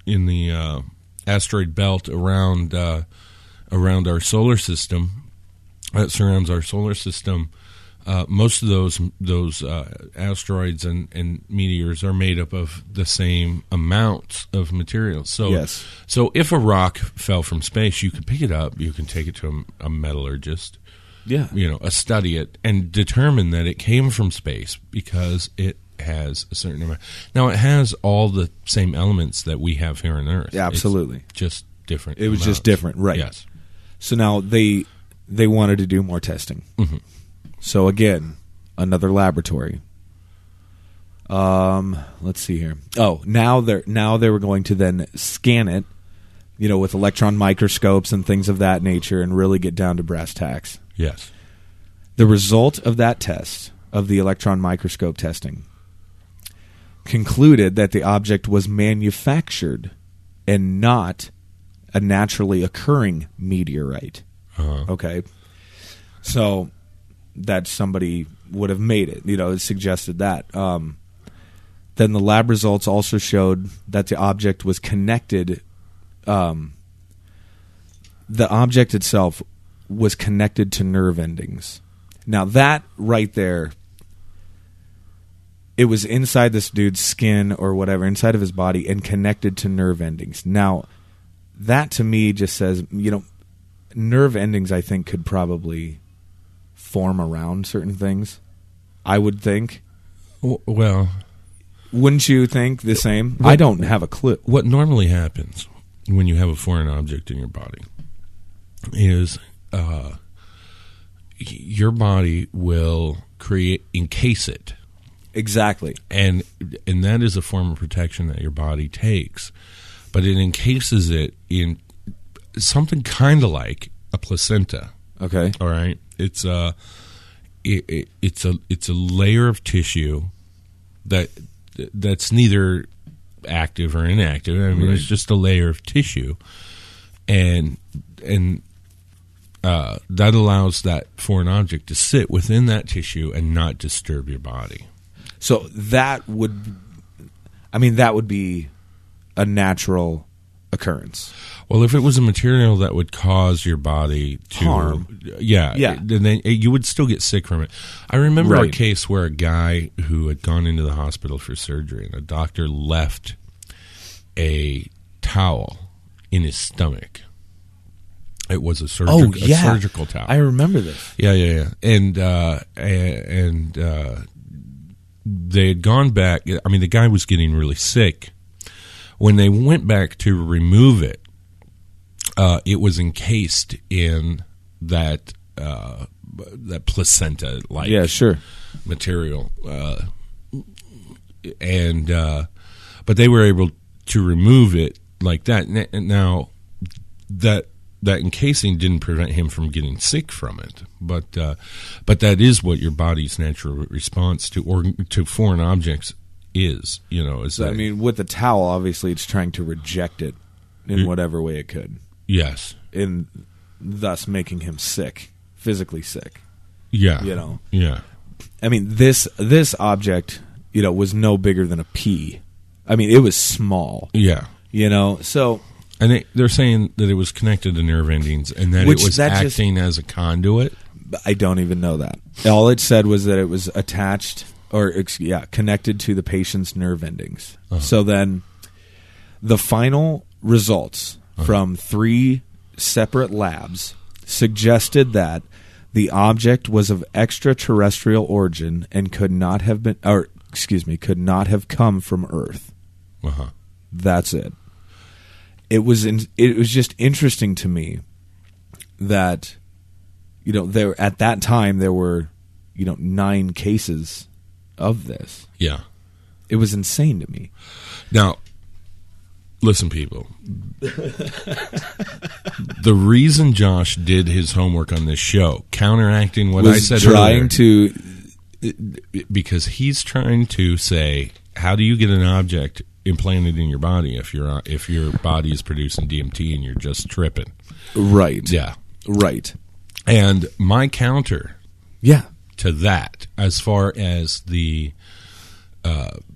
the asteroid belt around our solar system, that surrounds our solar system. Most of those asteroids and meteors are made up of the same amounts of materials. So, yes. So if a rock fell from space, you could pick it up. You can take it to a metallurgist. Yeah, study it and determine that it came from space because it has a certain amount. Now, it has all the same elements that we have here on Earth. Yeah, absolutely, it's just different. It was amounts. Just different, right? Yes. So now they wanted to do more testing. Mm-hmm. So, again, another laboratory. Let's see here. Oh, now they were going to then scan it, with electron microscopes and things of that nature and really get down to brass tacks. Yes. The result of that test, of the electron microscope testing, concluded that the object was manufactured and not a naturally occurring meteorite. Uh-huh. Okay. So that somebody would have made it. It suggested that. Then the lab results also showed that the object was connected. The object itself was connected to nerve endings. Now that right there, it was inside this dude's skin or whatever, inside of his body and connected to nerve endings. Now that to me just says, nerve endings I think could probably form around certain things, I would think. Well, wouldn't you think the same? I don't have a clue. What normally happens when you have a foreign object in your body is your body will encase it. Exactly. And that is a form of protection that your body takes, but it encases it in something kind of like a placenta. Okay. All right. It's a layer of tissue that's neither active or inactive. I mean, it's just a layer of tissue, and that allows that foreign object to sit within that tissue and not disturb your body. So that would be a natural occurrence. Well, if it was a material that would cause your body to harm, then you would still get sick from it. I remember a case where a guy who had gone into the hospital for surgery and a doctor left a towel in his stomach. It was a surgical towel. I remember this. Yeah. And they had gone back. I mean, the guy was getting really sick. When they went back to remove it, it was encased in that that placenta like material, and but they were able to remove it like that. Now that encasing didn't prevent him from getting sick from it, but that is what your body's natural response to foreign objects is. You know, is so, that, I mean, with the towel, obviously, it's trying to reject it in whatever way it could. Yes, and thus making him sick, physically sick. Yeah, you know. Yeah, I mean this object, you know, was no bigger than a pea. I mean, it was small. Yeah, you know, so. And they're saying that it was connected to nerve endings and that it was acting as a conduit? I don't even know that. All it said was that it was attached or, connected to the patient's nerve endings. Uh-huh. So then the final results from three separate labs suggested that the object was of extraterrestrial origin and could not have come from Earth. Uh-huh. That's it. It was just interesting to me that, you know, there at that time there were, you know, 9 cases of this. Yeah, it was insane to me. Now, listen, people. The reason Josh did his homework on this show, counteracting what I said, because he's trying to say, how do you get an object implanted in your body if your body is producing DMT and you're just tripping? Right. Yeah. Right. And my counter to that, as far as the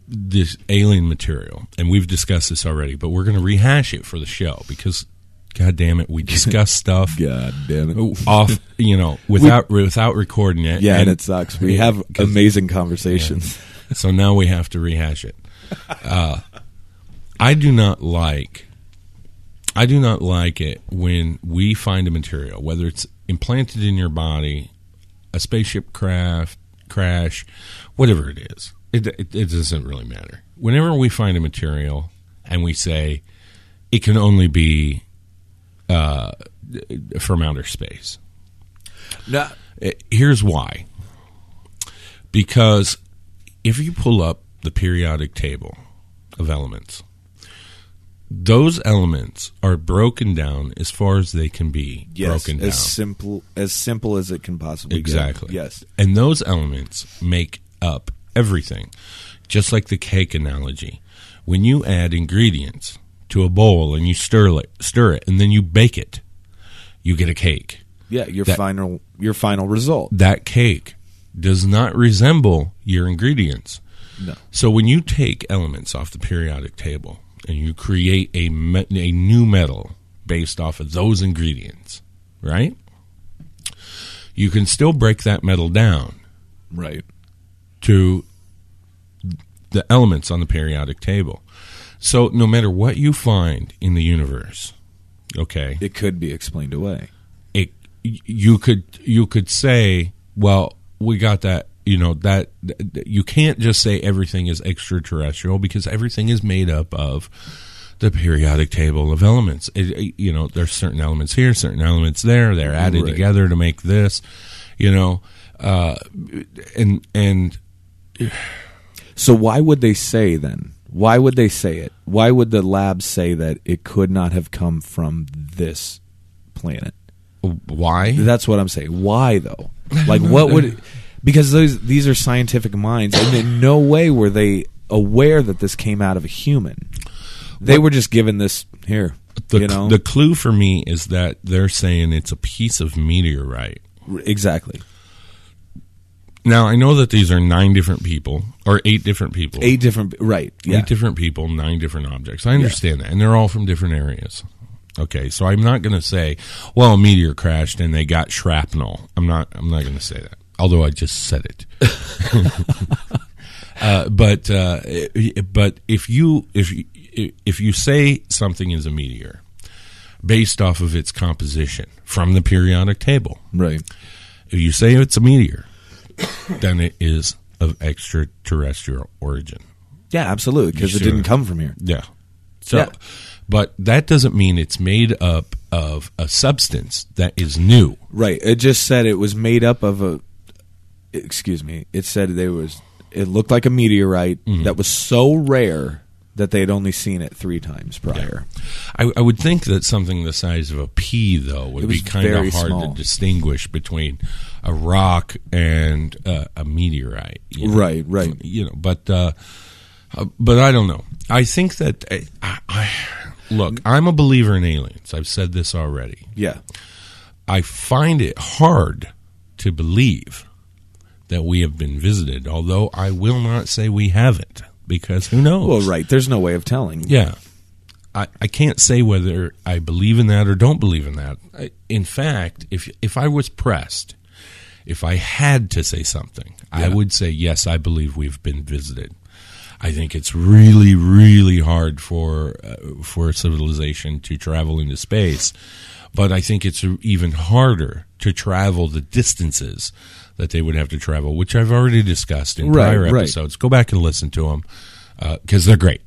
this alien material, and we've discussed this already, but we're going to rehash it for the show because God damn it, we discuss stuff God damn it. Off, you know, without recording it. Yeah, and it sucks. We have amazing conversations. Yeah. So now we have to rehash it. I do not like it when we find a material, whether it's implanted in your body, a spaceship crash, whatever it is. It doesn't really matter. Whenever we find a material and we say it can only be from outer space. No. Here's why. Because if you pull up the periodic table of elements, those elements are broken down as far as they can be broken down. As simple as it can possibly be. Exactly. Yes. And those elements make up everything. Just like the cake analogy. When you add ingredients to a bowl and you stir it and then you bake it, you get a cake. Yeah, your final result. That cake does not resemble your ingredients. No. So when you take elements off the periodic table and you create a new metal based off of those ingredients, right? You can still break that metal down, right, to the elements on the periodic table. So no matter what you find in the universe, okay, it could be explained away. You could say, well, we got that. You know, that you can't just say everything is extraterrestrial because everything is made up of the periodic table of elements. You know, there's certain elements here, certain elements there. They're added together to make this, you know. And so why would they say then? Why would they say it? Why would the lab say that it could not have come from this planet? Why? That's what I'm saying. Why, though? Like, what would... Because these are scientific minds, and in no way were they aware that this came out of a human. They were just given this here. The clue for me is that they're saying it's a piece of meteorite. Exactly. Now, I know that these are 9 different people, or 8 different people. 8 different, right. Yeah. 8 different people, 9 different objects. I understand that, and they're all from different areas. Okay, so I'm not going to say, well, a meteor crashed and they got shrapnel. I'm not going to say that. Although I just said it, but if you say something is a meteor based off of its composition from the periodic table, right? If you say it's a meteor, then it is of extraterrestrial origin. Yeah, absolutely, because it didn't come from here. Yeah. So, but that doesn't mean it's made up of a substance that is new. Right. It just said it was made up of a... Excuse me. It said there was... It looked like a meteorite that was so rare that they had only seen it 3 times prior. Yeah. I would think that something the size of a pea, though, would be kind of hard to distinguish between a rock and a meteorite. You know? Right, right. You know, but I don't know. I think that look, I'm a believer in aliens. I've said this already. Yeah, I find it hard to believe that we have been visited, although I will not say we haven't, because who knows? Well, right. There's no way of telling. Yeah. I can't say whether I believe in that or don't believe in that. In fact, if I was pressed, if I had to say something, I would say, yes, I believe we've been visited. I think it's really, really hard for a civilization to travel into space, but I think it's even harder to travel the distances that they would have to travel, which I've already discussed in prior episodes. Right. Go back and listen to them because they're great.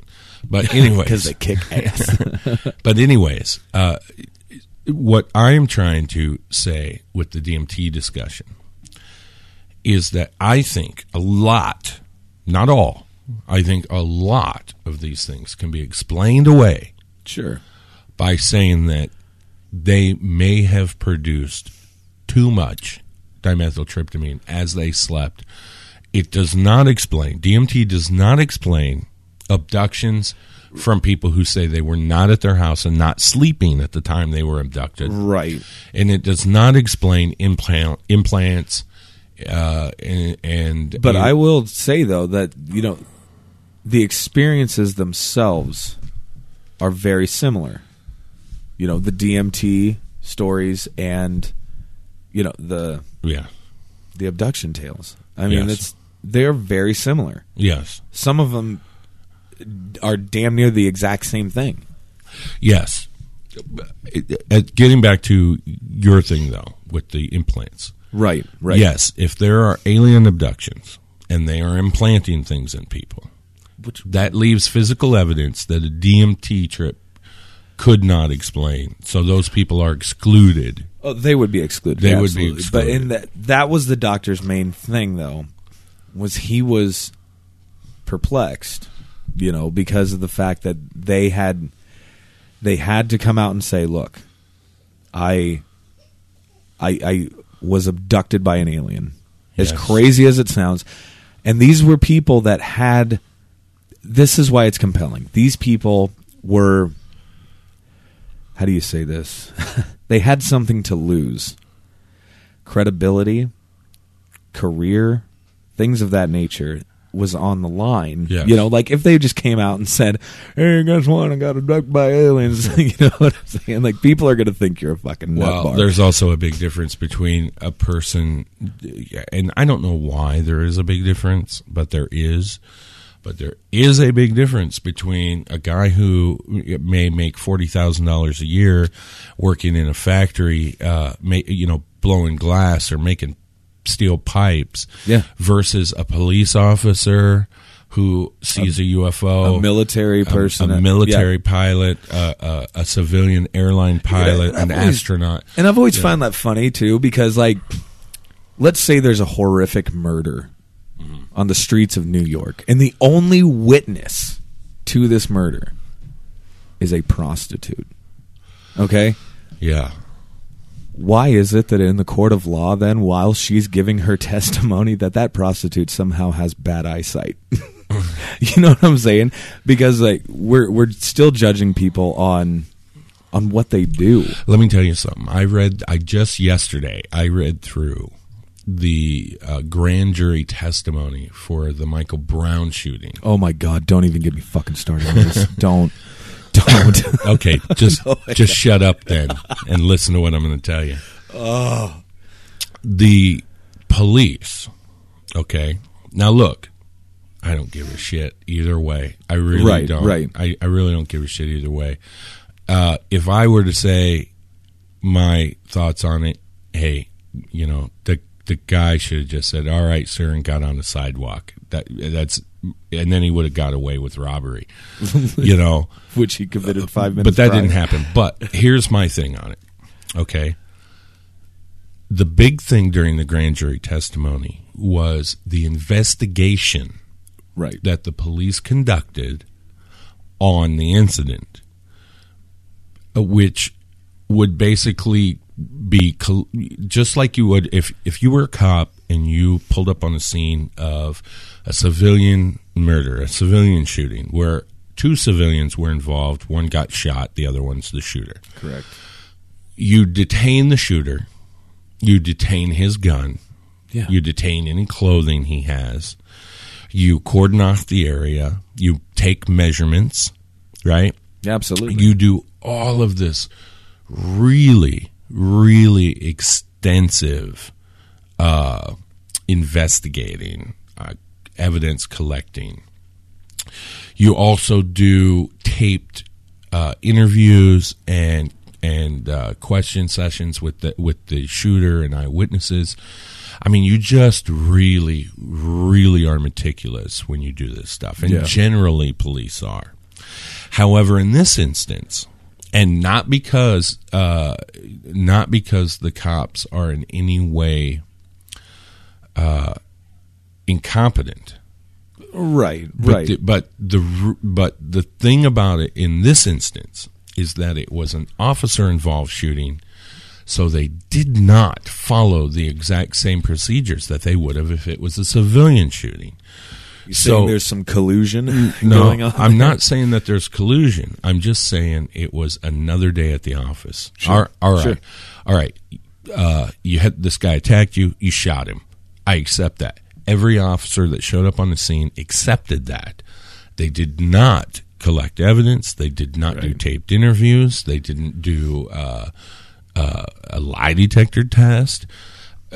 But anyways, because they kick ass. But anyways, what I am trying to say with the DMT discussion is that I think a lot, not all, I think a lot of these things can be explained away. Sure. By saying that they may have produced too much dimethyltryptamine as they slept. It does not explain, DMT does not explain abductions from people who say they were not at their house and not sleeping at the time they were abducted. Right. And it does not explain implants. But I will say, though, that, you know, the experiences themselves are very similar. You know, the DMT stories and, you know, the abduction tales. I mean, they're very similar. Yes. Some of them are damn near the exact same thing. Yes. Getting back to your thing, though, with the implants. Right, right. Yes, if there are alien abductions and they are implanting things in people, that leaves physical evidence that a DMT trip could not explain. So those people are excluded. Oh, they would be excluded. They would be excluded. But in that was the doctor's main thing, though, was he was perplexed, you know, because of the fact that they had to come out and say, look, I was abducted by an alien. Yes. As crazy as it sounds. And these were people that had... This is why it's compelling. These people were... How do you say this? They had something to lose. Credibility, career, things of that nature was on the line. Yes. You know, like if they just came out and said, hey, guess what? I got abducted by aliens. You know what I'm saying? Like, people are going to think you're a fucking nutbar. Well, there's also a big difference between a person, and I don't know why there is a big difference, but there is. But there is a big difference between a guy who may make $40,000 a year working in a factory, blowing glass or making steel pipes, versus a police officer who sees a UFO, a military person, a military pilot, a civilian airline pilot, an astronaut. And I've always found that funny, too, because, like, let's say there's a horrific murder on the streets of New York, and the only witness to this murder is a prostitute. Okay? Yeah. Why is it that in the court of law, then, while she's giving her testimony, that prostitute somehow has bad eyesight? You know what I'm saying? Because, like, we're still judging people on what they do. Let me tell you something. I read through the grand jury testimony for the Michael Brown shooting. Oh my God! Don't even get me fucking started on this. Don't. Okay, just shut up then and listen to what I'm going to tell you. Oh, the police. Okay, now look, I don't give a shit either way. I really don't. Right. I really don't give a shit either way. If I were to say my thoughts on it, hey, you know, the guy should have just said, all right, sir, and got on the sidewalk. That's and then he would have got away with robbery, you know. Which he committed 5 minutes prior. But that didn't happen. But here's my thing on it, okay? The big thing during the grand jury testimony was the investigation that the police conducted on the incident, which would basically be just like you would if you were a cop and you pulled up on the scene of a civilian murder, a civilian shooting, where two civilians were involved. One got shot. The other one's the shooter. Correct. You detain the shooter. You detain his gun. Yeah. You detain any clothing he has. You cordon off the area. You take measurements, right? Absolutely. You do all of this really, really extensive investigating, evidence collecting. You also do taped interviews and question sessions with the shooter and eyewitnesses. I mean, you just really, really are meticulous when you do this stuff, and generally police are. However, in this instance, and not because the cops are in any way incompetent, right? But the thing about it in this instance is that it was an officer-involved shooting, so they did not follow the exact same procedures that they would have if it was a civilian shooting. You're saying there's some collusion going on? No, I'm not saying that there's collusion. I'm just saying it was another day at the office. Sure. All right. You had this guy attacked you. You shot him. I accept that. Every officer that showed up on the scene accepted that. They did not collect evidence. They did not do taped interviews. They didn't do a lie detector test.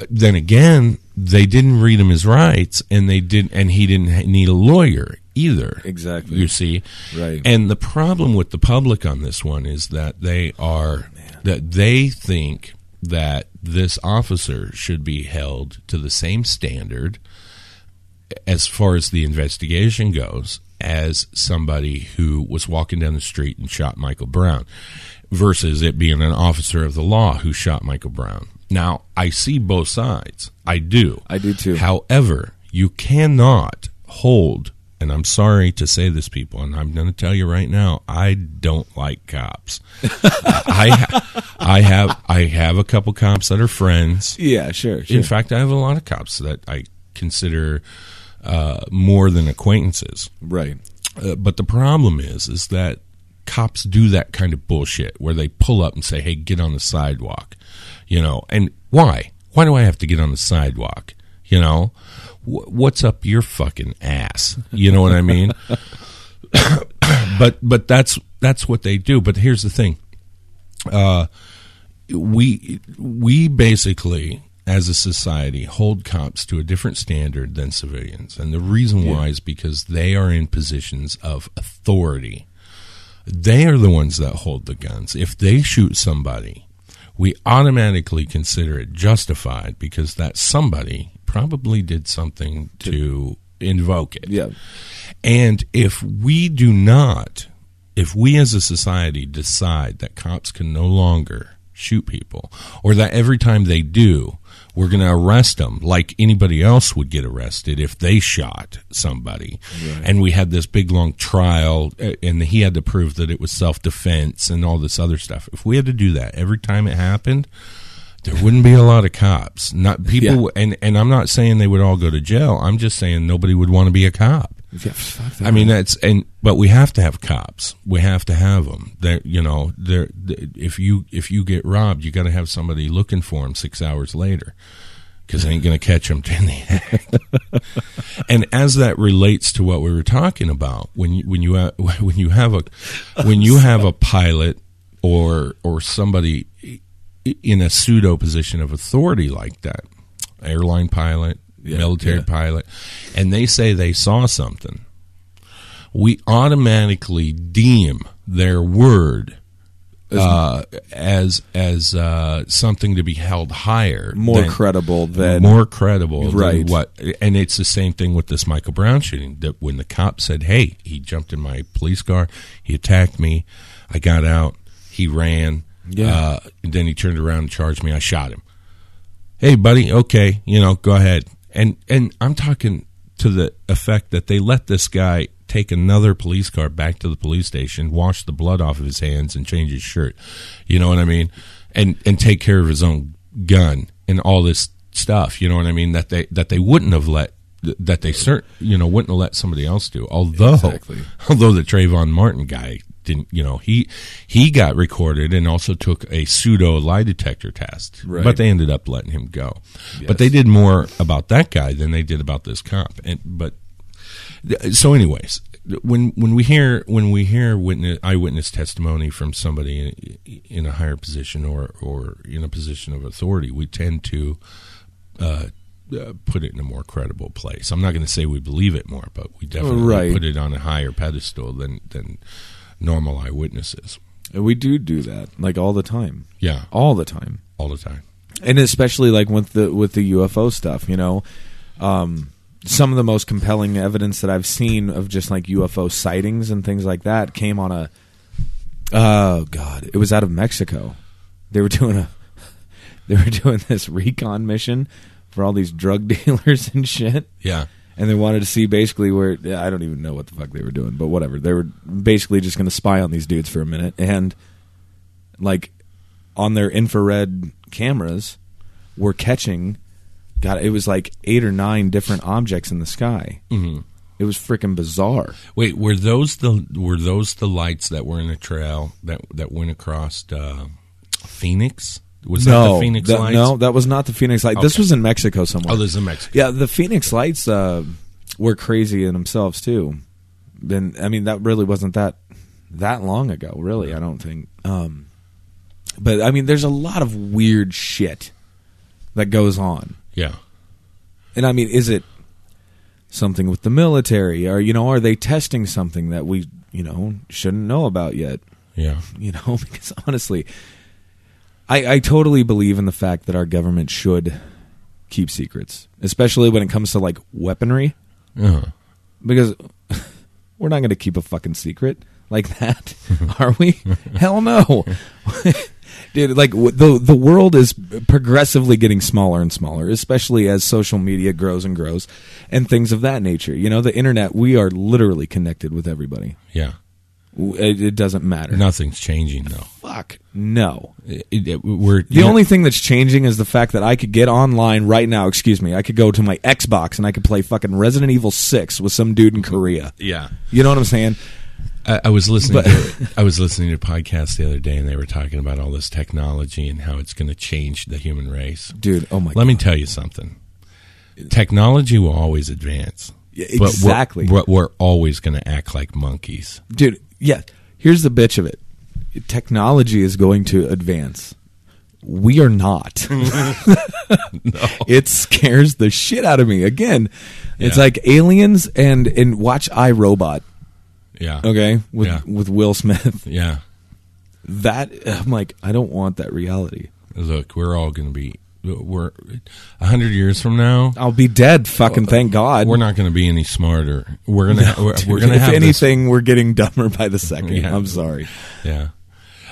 Then again, they didn't read him his rights, and he didn't need a lawyer either. Exactly. You see, right? And the problem with the public on this one is that they think that this officer should be held to the same standard as far as the investigation goes as somebody who was walking down the street and shot Michael Brown, versus it being an officer of the law who shot Michael Brown. Now, I see both sides. I do. I do too. However, you cannot hold, and I'm sorry to say this, people, and I'm going to tell you right now, I don't like cops. I have a couple cops that are friends. Yeah, sure. In fact, I have a lot of cops that I consider more than acquaintances. Right. But the problem is that cops do that kind of bullshit where they pull up and say, hey, get on the sidewalk, you know, and why? Why do I have to get on the sidewalk? You know, what's up your fucking ass? You know what I mean? But that's what they do. But here's the thing. We basically, as a society, hold cops to a different standard than civilians. And the reason why is because they are in positions of authority. They are the ones that hold the guns. If they shoot somebody, we automatically consider it justified because that somebody probably did something to invoke it. Yeah. And if we as a society decide that cops can no longer shoot people, or that every time they do, we're going to arrest them like anybody else would get arrested if they shot somebody. Right. And we had this big, long trial, and he had to prove that it was self-defense and all this other stuff. If we had to do that every time it happened, there wouldn't be a lot of cops. Not people, and I'm not saying they would all go to jail. I'm just saying nobody would want to be a cop. Yeah, I mean, but we have to have cops. We have to have them. If you get robbed, you got to have somebody looking for them 6 hours later because they ain't going to catch them in the act. And as that relates to what we were talking about, when you have a pilot or somebody in a pseudo position of authority like that, airline pilot. Yeah, military pilot, and they say they saw something, we automatically deem their word as something to be held higher, more credible, right? Than what, and it's the same thing with this Michael Brown shooting. That when the cop said, "Hey, he jumped in my police car, he attacked me, I got out, he ran, and then he turned around and charged me, I shot him." Hey, buddy, okay, go ahead, and I'm talking to the effect that they let this guy take another police car back to the police station, wash the blood off of his hands, and change his shirt. You know what I mean? And take care of his own gun and all this stuff. You know what I mean? That they wouldn't have let, that they wouldn't have let somebody else do. Although the Trayvon Martin guy didn't. He got recorded and also took a pseudo lie detector test. Right. But they ended up letting him go. Yes. But they did more about that guy than they did about this cop. So, anyways, when we hear eyewitness testimony from somebody in a higher position or in a position of authority, we tend to put it in a more credible place. I'm not going to say we believe it more, but we definitely put it on a higher pedestal than normal eyewitnesses. And we do that, like, all the time. Yeah, all the time, and especially like with the UFO stuff. Some of the most compelling evidence that I've seen of just like UFO sightings and things like that came on it was out of Mexico. They were doing this recon mission for all these drug dealers and shit. Yeah. And they wanted to see basically where, I don't even know what the fuck they were doing, but whatever. They were basically just going to spy on these dudes for a minute, and like on their infrared cameras were catching, God, it was like 8 or 9 different objects in the sky. Mm-hmm. It was freaking bizarre. Wait, were those the lights that were in a trail that went across Phoenix? Was that the Phoenix Lights? No, that was not the Phoenix Lights. Okay. This was in Mexico somewhere. Oh, this is in Mexico. Yeah, the Phoenix Lights were crazy in themselves too. And I mean, that really wasn't that long ago. Really, I don't think. But I mean, there's a lot of weird shit that goes on. Yeah. And I mean, is it something with the military? Or, are they testing something that we, shouldn't know about yet? Yeah. Because honestly, I totally believe in the fact that our government should keep secrets, especially when it comes to like weaponry. Uh-huh. Because we're not going to keep a fucking secret like that, are we? Hell no. Dude, like the world is progressively getting smaller and smaller, especially as social media grows and grows and things of that nature. The internet, we are literally connected with everybody. Yeah. It doesn't matter. Nothing's changing, though. Fuck. No. The only thing that's changing is the fact that I could get online right now, I could go to my Xbox and I could play fucking Resident Evil 6 with some dude in Korea. Yeah. You know what I'm saying? I was listening to a podcast the other day, and they were talking about all this technology and how it's going to change the human race. Dude, oh my God. Let me tell you something. Technology will always advance. Yeah, exactly. But we're always going to act like monkeys. Dude, yeah. Here's the bitch of it. Technology is going to advance. We are not. No. It scares the shit out of me. Again, it's like aliens and watch iRobot. Yeah. Okay. With Will Smith. Yeah. That, I'm like, I don't want that reality. Look, we're all going to be. We're 100 years from now, I'll be dead. Fucking thank God. We're not going to be any smarter. We're going to have. If anything, we're getting dumber by the second. Yeah. I'm sorry. Yeah.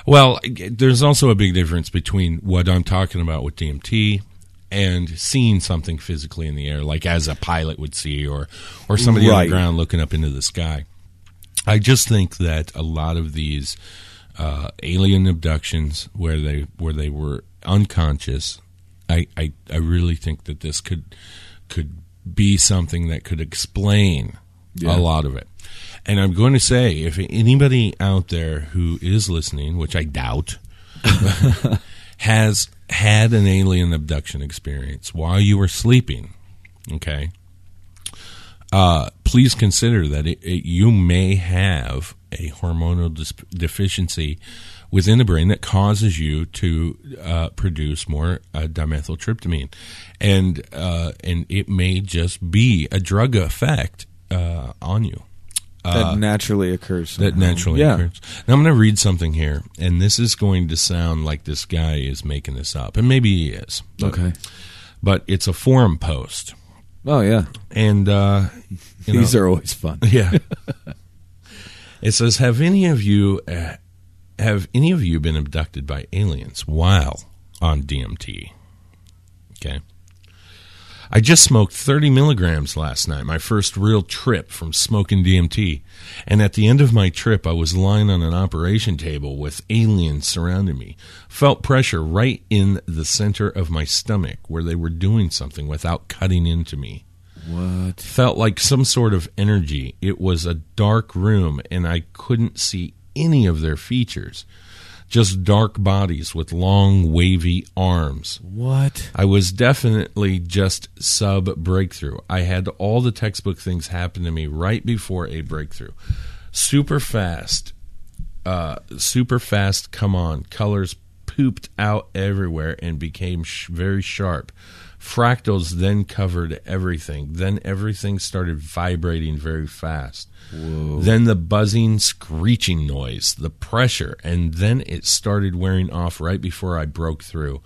Well, there's also a big difference between what I'm talking about with DMT and seeing something physically in the air, like as a pilot would see, or somebody on the ground looking up into the sky. I just think that a lot of these alien abductions, where they were unconscious, I really think that this could be something that could explain a lot of it. And I'm going to say, if anybody out there who is listening, which I doubt, has had an alien abduction experience while you were sleeping, okay. Please consider that you may have a hormonal deficiency within the brain that causes you to produce more dimethyltryptamine, and it may just be a drug effect on you. That naturally occurs. Somehow. That naturally occurs. Now I'm going to read something here, and this is going to sound like this guy is making this up, and maybe he is. But, okay. But it's a forum post. Oh, yeah. And these are always fun. Yeah. It says, have any of you been abducted by aliens while on DMT? Okay. I just smoked 30 milligrams last night, my first real trip from smoking DMT. And at the end of my trip, I was lying on an operation table with aliens surrounding me. Felt pressure right in the center of my stomach where they were doing something without cutting into me. What? Felt like some sort of energy. It was a dark room, and I couldn't see any of their features. Just dark bodies with long, wavy arms. What? I was definitely just sub-breakthrough. I had all the textbook things happen to me right before a breakthrough. Super fast, come on. Colors pooped out everywhere and became very sharp. Fractals then covered everything. Then everything started vibrating very fast. Whoa. Then the buzzing, screeching noise, the pressure, and then it started wearing off right before I broke through.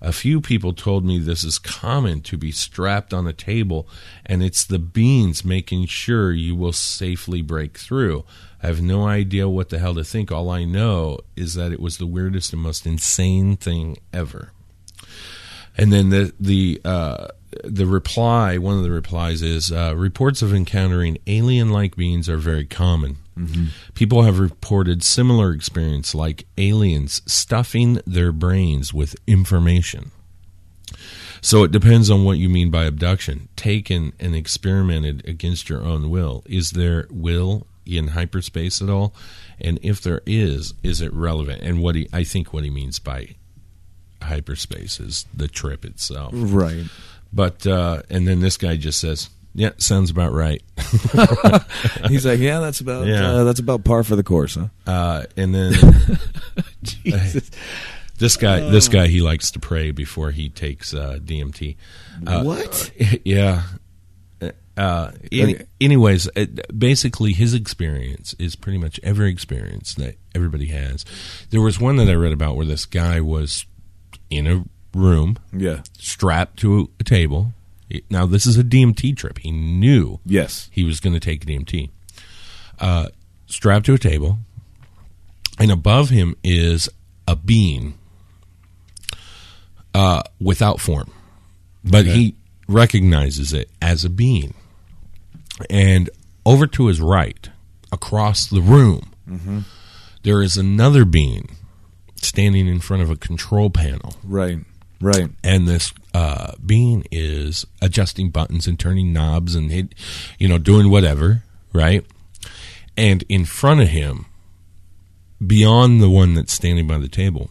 A few people told me this is common to be strapped on a table, and it's the beings making sure you will safely break through. I have no idea what the hell to think. All I know is that it was the weirdest and most insane thing ever. And then the reply, one of the replies is, reports of encountering alien-like beings are very common. Mm-hmm. People have reported similar experience like aliens stuffing their brains with information. So it depends on what you mean by abduction. Taken and experimented against your own will. Is there will in hyperspace at all? And if there is it relevant? And I think what he means by hyperspace is the trip itself. Right. But, and then this guy just says, yeah, sounds about right. He's like, yeah, that's about par for the course, huh? And then Jesus. This guy, he likes to pray before he takes DMT. What? Yeah. Anyways, basically his experience is pretty much every experience that everybody has. There was one that I read about where this guy was in a room, yeah, strapped to a table. Now, this is a DMT trip. He knew he was going to take DMT. Strapped to a table, and above him is a being without form. But he recognizes it as a being. And over to his right, across the room, there is another being standing in front of a control panel. Right. Right. And this being is adjusting buttons and turning knobs and, doing whatever, right? And in front of him, beyond the one that's standing by the table,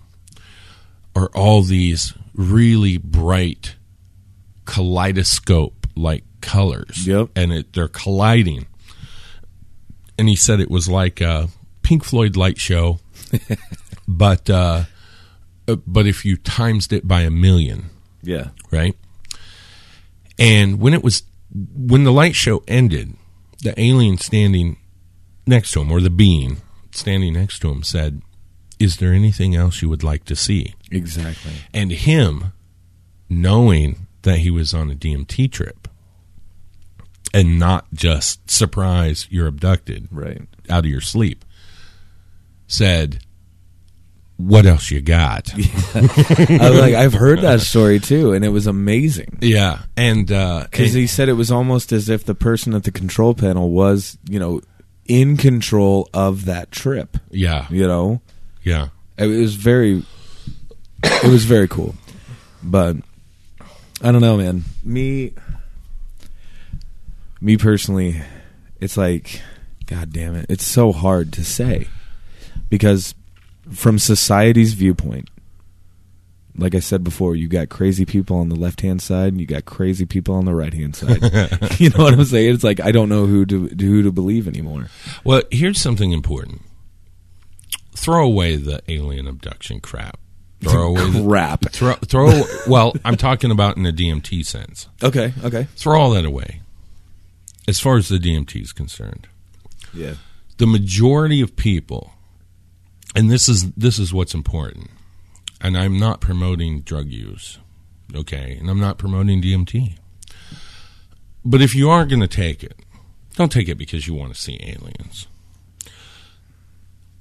are all these really bright kaleidoscope-like colors. Yep. And they're colliding. And he said it was like a Pink Floyd light show, but if you times it by 1,000,000, yeah, right. And when the light show ended, the alien standing next to him, or the being standing next to him, said, "Is there anything else you would like to see?" Exactly. And him, knowing that he was on a DMT trip, and not just surprise, you're abducted, right, out of your sleep, said, "What else you got?" Yeah. I was like, I've heard that story too, and it was amazing. Yeah, and because he said it was almost as if the person at the control panel was, in control of that trip. Yeah, Yeah, it was very cool. But I don't know, man. Me personally, it's like, God damn it, it's so hard to say because, from society's viewpoint, like I said before, you got crazy people on the left-hand side and you got crazy people on the right-hand side. You know what I'm saying? It's like I don't know who to believe anymore. Well, here's something important. Throw away the alien abduction crap. Well, I'm talking about in a DMT sense. Okay. Throw all that away as far as the DMT is concerned. Yeah. The majority of people, and this is what's important, and I'm not promoting drug use, okay, and I'm not promoting DMT. But if you are going to take it, don't take it because you want to see aliens.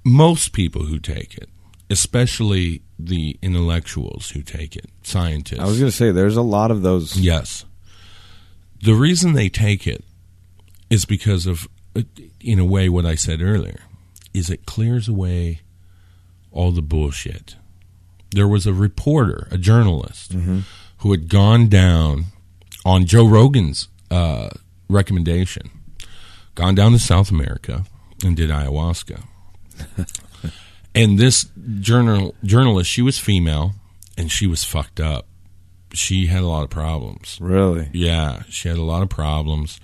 Most people who take it, especially the intellectuals who take it, scientists. I was going to say, there's a lot of those. Yes. The reason they take it is because of, in a way, what I said earlier, is it clears away all the bullshit. There was a reporter, a journalist, mm-hmm. who had gone down on Joe Rogan's recommendation, gone down to South America and did ayahuasca. And this journalist, she was female, and she was fucked up. She had a lot of problems. Really? Yeah, she had a lot of problems.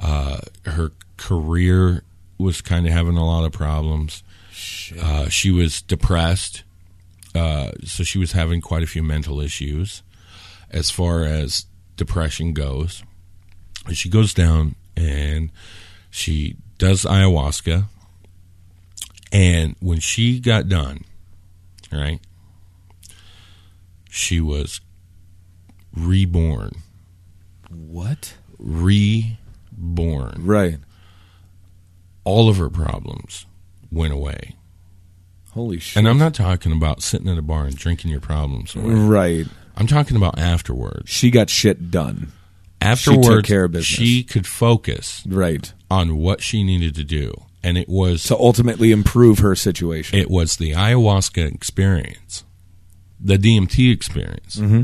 Her career was kind of having a lot of problems. Shit. She was depressed, so she was having quite a few mental issues as far as depression goes. And she goes down, and she does ayahuasca. And when she got done, right, she was reborn. What? Reborn. Right. All of her problems went away. Holy shit. And I'm not talking about sitting at a bar and drinking your problems away. Right. I'm talking about afterwards. She got shit done. Afterwards, she took care of business. She could focus right on what she needed to do. And it was to ultimately improve her situation. It was the ayahuasca experience, the DMT experience, mm-hmm.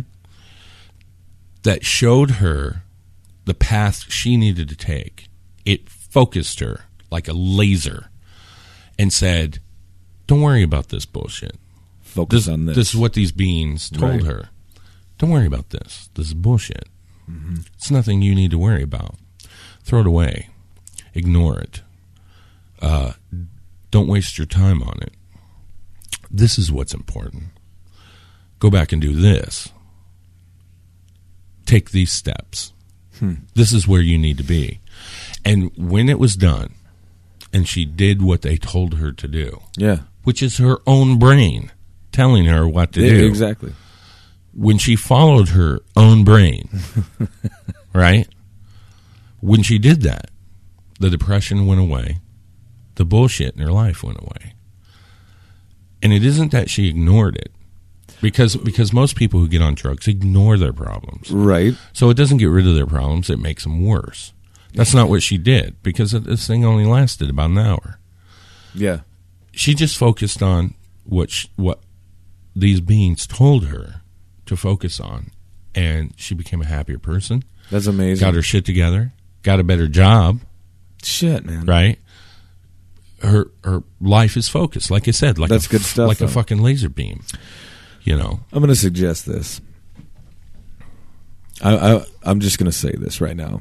that showed her the path she needed to take. It focused her like a laser and said, don't worry about this bullshit. Focus on this. This is what these beings told her. Don't worry about this. This is bullshit. Mm-hmm. It's nothing you need to worry about. Throw it away. Ignore it. Don't waste your time on it. This is what's important. Go back and do this. Take these steps. This is where you need to be. And when it was done, and she did what they told her to do, yeah, which is her own brain telling her what to do. Exactly. When she followed her own brain, right? When she did that, the depression went away. The bullshit in her life went away. And it isn't that she ignored it. Because most people who get on drugs ignore their problems. Right. So it doesn't get rid of their problems. It makes them worse. That's not what she did, because this thing only lasted about an hour. Yeah. She just focused on what these beings told her to focus on, and she became a happier person. That's amazing. Got her shit together. Got a better job. Shit, man. Right? Her life is focused, like I said, like that's good stuff, like though. A fucking laser beam. You know, I'm going to suggest this. I'm just going to say this right now.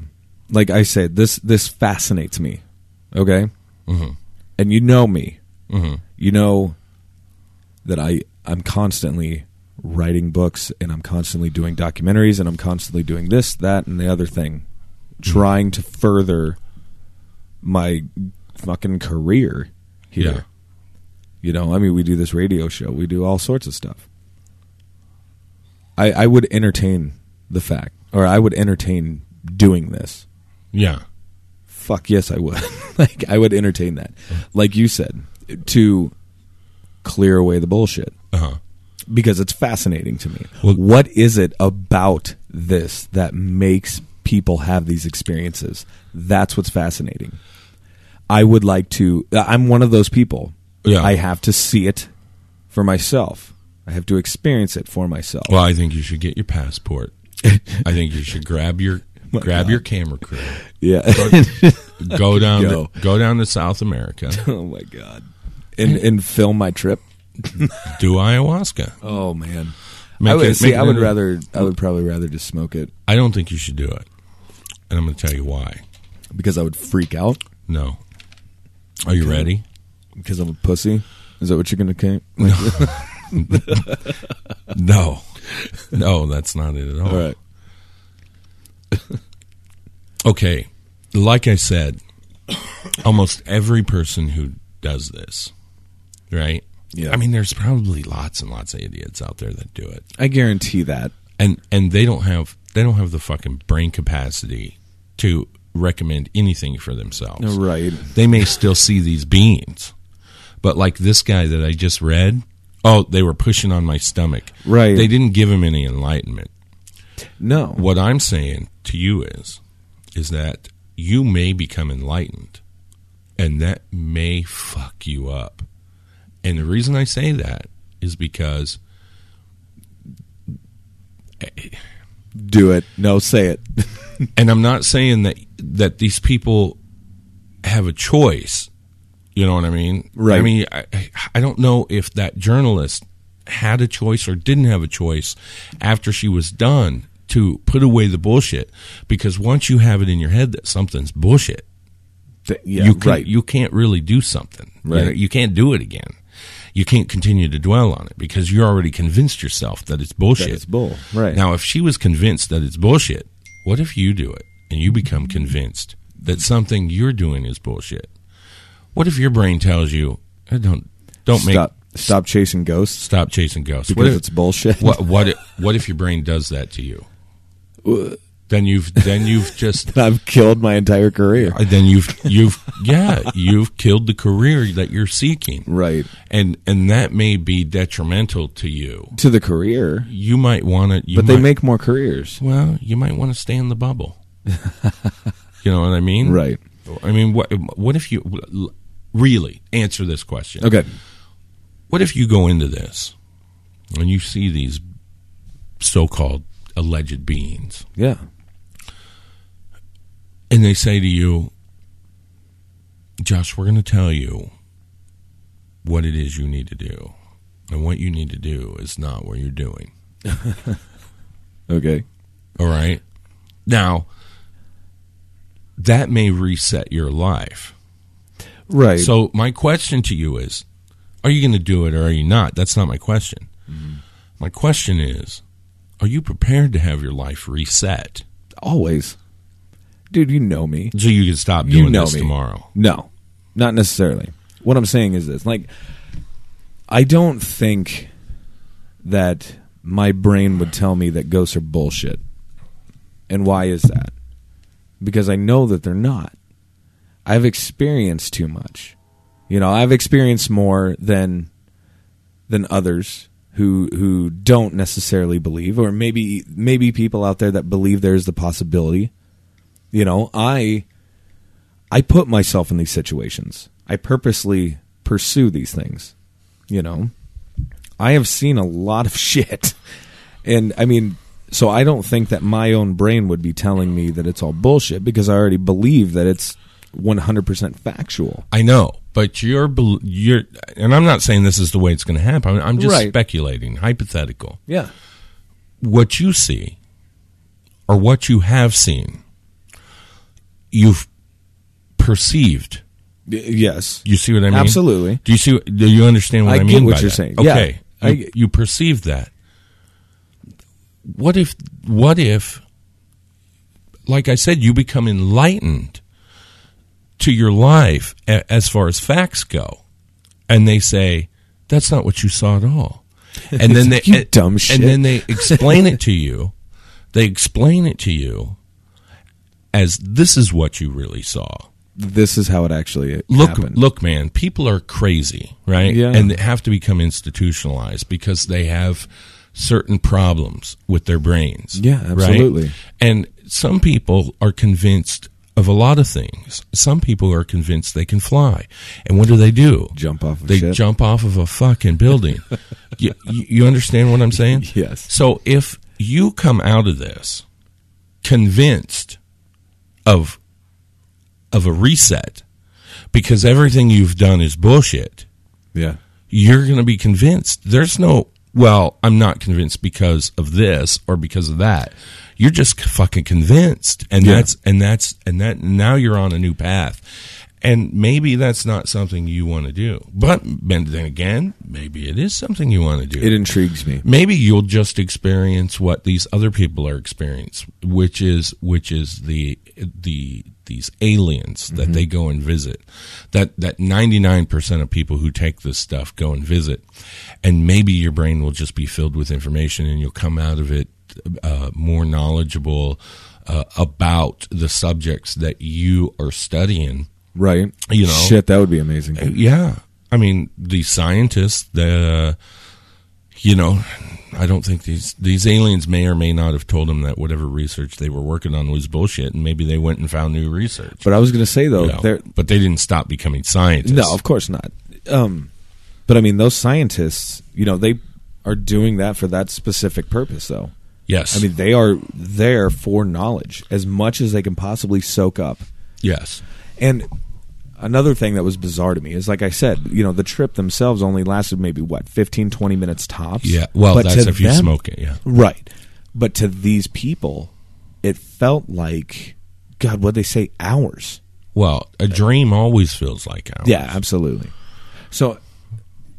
Like I said, this fascinates me. Okay, mm-hmm. and you know me, mm-hmm. you know that I'm constantly writing books, and I'm constantly doing documentaries, and I'm constantly doing this, that, and the other thing, trying to further my fucking career here. Yeah. You know, I mean, we do this radio show. We do all sorts of stuff. I would entertain the fact, or I would entertain doing this. Yeah. Fuck yes, I would. Like, I would entertain that. Like you said, to clear away the bullshit. Uh-huh. Because it's fascinating to me. Well, what is it about this that makes people have these experiences? That's what's fascinating. I would like to. I'm one of those people. Yeah. I have to see it for myself. I have to experience it for myself. Well, I think you should get your passport. I think you should grab your camera crew. Yeah. Go down to South America. Oh my God. And film my trip. Do ayahuasca. Oh man. I would probably rather just smoke it. I don't think you should do it. And I'm going to tell you why. Because I would freak out. No. Are you ready? Because I'm a pussy? Is that what you're going to do? No. No, that's not it at all. All right. Okay. Like I said, almost every person who does this, right? Yeah. I mean, there's probably lots and lots of idiots out there that do it. I guarantee that. And they don't have the fucking brain capacity to recommend anything for themselves. Right. They may still see these beings. But like this guy that I just read, oh, they were pushing on my stomach. Right. They didn't give him any enlightenment. No. What I'm saying to you is that you may become enlightened, and that may fuck you up. And the reason I say that is because... Do it. No, say it. And I'm not saying that these people have a choice. You know what I mean? Right. I mean, I don't know if that journalist had a choice or didn't have a choice after she was done to put away the bullshit. Because once you have it in your head that something's bullshit, yeah, you can't really do something. Right. You know, you can't do it again. You can't continue to dwell on it because you're already convinced yourself that it's bullshit. That it's bull. Right. Now, if she was convinced that it's bullshit, what if you do it and you become convinced that something you're doing is bullshit? What if your brain tells you, stop chasing ghosts? Stop chasing ghosts. Because it's bullshit. What if your brain does that to you? Then you've just I've killed my entire career. Then you've killed the career that you're seeking. Right. And that may be detrimental to you. To the career. You might want to But they make more careers. Well, you might want to stay in the bubble. You know what I mean? Right. I mean, what if you really answer this question? Okay. What if you go into this and you see these so-called alleged beings? Yeah. And they say to you, Josh, we're going to tell you what it is you need to do. And what you need to do is not what you're doing. Okay. All right. Now... that may reset your life. Right. So my question to you is, are you going to do it or are you not? That's not my question. Mm-hmm. My question is, are you prepared to have your life reset? Always. Dude, you know me. So you can stop doing this tomorrow. No, not necessarily. What I'm saying is this. Like, I don't think that my brain would tell me that ghosts are bullshit. And why is that? Because I know that they're not. I've experienced too much. You know, I've experienced more than others who don't necessarily believe, or maybe people out there that believe there's the possibility. You know, I put myself in these situations. I purposely pursue these things. You know, I have seen a lot of shit. And I mean, so I don't think that my own brain would be telling me that it's all bullshit because I already believe that it's 100% factual. I know, but you're and I'm not saying this is the way it's going to happen. I'm just speculating, hypothetical. Yeah. What you see or what you have seen, you've perceived. Yes. You see what I mean? Absolutely. Do you understand what I mean by that? I get what you're saying. Okay. Yeah. You perceived that. What if, like I said, you become enlightened to your life as far as facts go, and they say that's not what you saw at all, and then they explain it to you. They explain it to you as this is what you really saw. This is how it actually happened. Look, man, people are crazy, right? Yeah. And they have to become institutionalized because they have certain problems with their brains. Yeah, absolutely. Right? And some people are convinced of a lot of things. Some people are convinced they can fly. And what do? Jump off of shit. They jump off of a fucking building. You understand what I'm saying? Yes. So if you come out of this convinced of a reset because everything you've done is bullshit, yeah, you're going to be convinced. There's no... well, I'm not convinced because of this or because of that. You're just fucking convinced, and that's now you're on a new path. And maybe that's not something you want to do. But then again, maybe it is something you want to do. It intrigues me. Maybe you'll just experience what these other people are experiencing, which is these aliens that they go and visit. That 99% of people who take this stuff go and visit. And maybe your brain will just be filled with information and you'll come out of it more knowledgeable about the subjects that you are studying. Right. You know, shit, that would be amazing. Yeah. I mean, the scientists, I don't think these aliens may or may not have told them that whatever research they were working on was bullshit, and maybe they went and found new research. But I was going to say, though. But they didn't stop becoming scientists. No, of course not. But, I mean, those scientists, they are doing that for that specific purpose, though. Yes. I mean, they are there for knowledge, as much as they can possibly soak up. Yes. And another thing that was bizarre to me is, like I said, the trip themselves only lasted maybe, 15, 20 minutes tops? Yeah, well, but that's if you smoke it, yeah. Right. But to these people, it felt like, God, what'd they say, hours? Well, a dream always feels like hours. Yeah, absolutely. So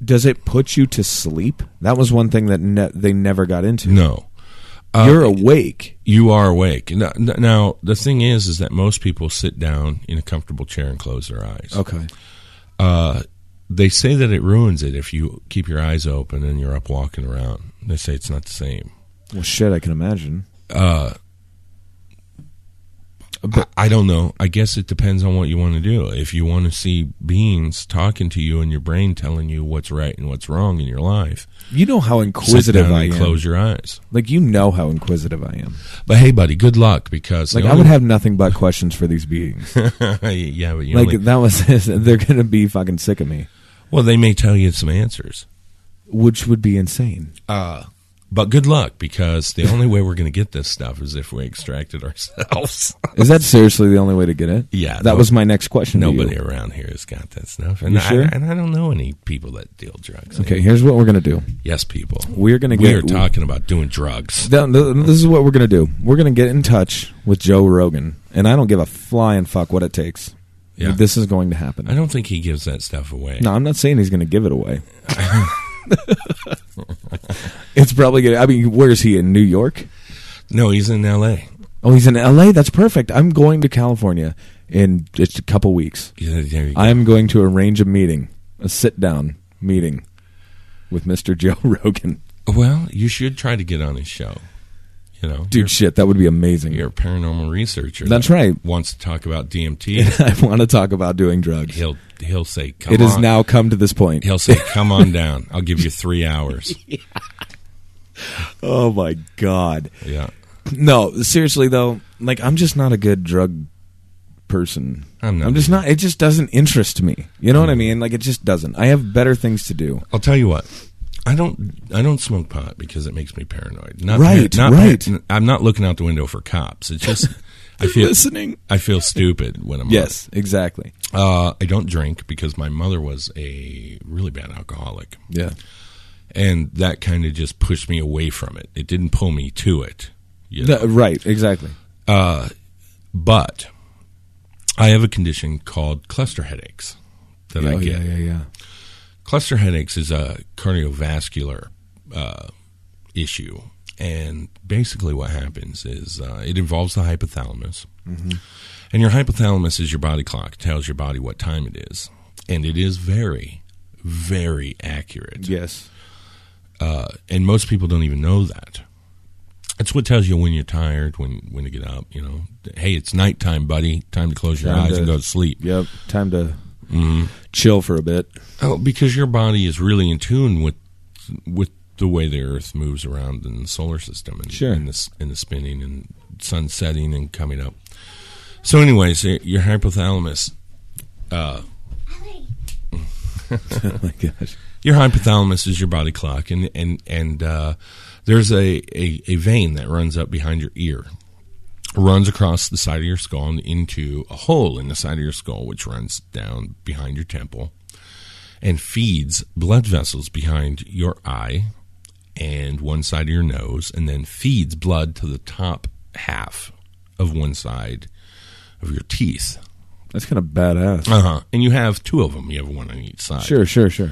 does it put you to sleep? That was one thing that they never got into. No. You're awake. You are awake. Now, the thing is that most people sit down in a comfortable chair and close their eyes. Okay. They say that it ruins it if you keep your eyes open and you're up walking around. They say it's not the same. Well, shit, I can imagine. But I don't know. I guess it depends on what you want to do. If you want to see beings talking to you and your brain telling you what's right and what's wrong in your life, you know how inquisitive I am. Close your eyes. Like, you know how inquisitive I am. But hey, buddy, good luck, because I would have nothing but questions for these beings. Yeah, but they're going to be fucking sick of me. Well, they may tell you some answers, which would be insane. But good luck, because the only way we're going to get this stuff is if we extract it ourselves. Is that seriously the only way to get it? Yeah. That was my next question. Nobody around here has got that stuff. And sure? I don't know any people that deal drugs. Okay, here's what we're going to do. Yes, people. We are talking about doing drugs. This is what we're going to do. We're going to get in touch with Joe Rogan, and I don't give a flying fuck what it takes. Yeah. This is going to happen. I don't think he gives that stuff away. No, I'm not saying he's going to give it away. It's probably good. I mean, where is he, in New York? No, he's in L.A. Oh, he's in L.A.? That's perfect. I'm going to California in just a couple weeks. Yeah, I'm going to arrange a sit-down meeting with Mr. Joe Rogan. Well, you should try to get on his show. Dude, shit, that would be amazing. You're a paranormal researcher. That's right. Wants to talk about DMT. I want to talk about doing drugs. He'll say, come on. It has now come to this point. He'll say, come on down. I'll give you 3 hours. Yeah. Oh, my God. Yeah. No, seriously, though, I'm just not a good drug person. I'm just not. It just doesn't interest me. You know what I mean? It just doesn't. I have better things to do. I'll tell you what. I don't smoke pot because it makes me paranoid. I'm not looking out the window for cops. It's just I feel stupid when I'm yes, up. Exactly. I don't drink because my mother was a really bad alcoholic. Yeah, and that kind of just pushed me away from it. It didn't pull me to it. Right, exactly. But I have a condition called cluster headaches that I get. Yeah. Cluster headaches is a cardiovascular issue, and basically what happens is it involves the hypothalamus, and your hypothalamus is your body clock. It tells your body what time it is, and it is very, very accurate. Yes. And most people don't even know that. It's what tells you when you're tired, when to get up, Hey, it's nighttime, buddy. Time to close your eyes and go to sleep. Yep, time to... Mm-hmm. Chill for a bit. Oh, because your body is really in tune with the way the Earth moves around in the solar system and the spinning and sun setting and coming up. So, anyways, your hypothalamus. Oh my gosh! Your hypothalamus is your body clock, and there's a vein that runs up behind your ear. Runs across the side of your skull and into a hole in the side of your skull, which runs down behind your temple and feeds blood vessels behind your eye and one side of your nose, and then feeds blood to the top half of one side of your teeth. That's kind of badass. Uh-huh. And you have two of them. You have one on each side. Sure, sure, sure.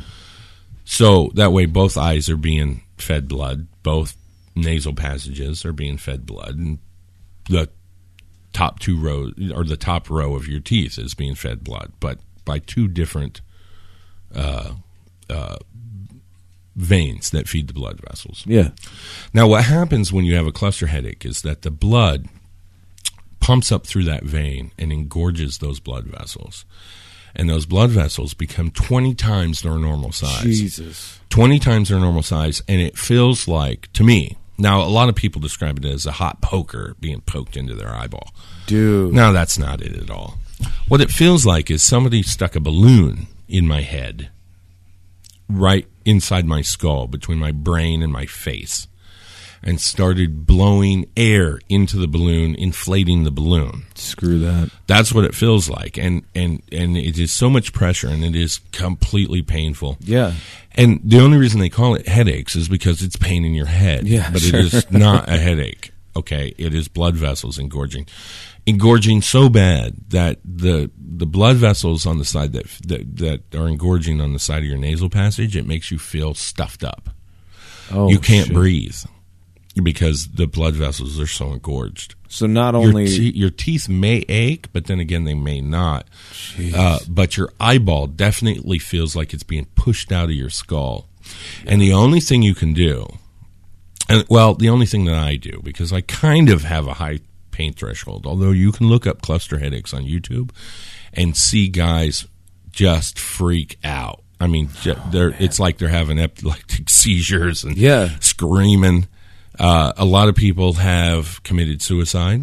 So that way both eyes are being fed blood. Both nasal passages are being fed blood. And the top two rows, or the top row of your teeth is being fed blood. But by two different veins that feed the blood vessels. Yeah. Now what happens when you have a cluster headache is that the blood pumps up through that vein and engorges those blood vessels. And those blood vessels become 20 times their normal size. Jesus. 20 times their normal size, and it feels like, to me, now a lot of people describe it as a hot poker being poked into their eyeball. Dude. No, that's not it at all. What it feels like is somebody stuck a balloon in my head, right inside my skull, between my brain and my face, and started blowing air into the balloon, inflating the balloon. Screw that. That's what it feels like. And it is so much pressure, and it is completely painful. Yeah. And the only reason they call it headaches is because it's pain in your head. Yeah, but sure. It is not a headache, okay? It is blood vessels engorging. Engorging so bad that the blood vessels on the side that are engorging on the side of your nasal passage, it makes you feel stuffed up. Oh, you can't breathe. Because the blood vessels are so engorged. So not only... Your teeth may ache, but then again, they may not. But your eyeball definitely feels like it's being pushed out of your skull. Yeah. And the only thing you can do... and well, the only thing that I do, because I kind of have a high pain threshold, although you can look up cluster headaches on YouTube and see guys just freak out. I mean, it's like they're having epileptic seizures and screaming... a lot of people have committed suicide.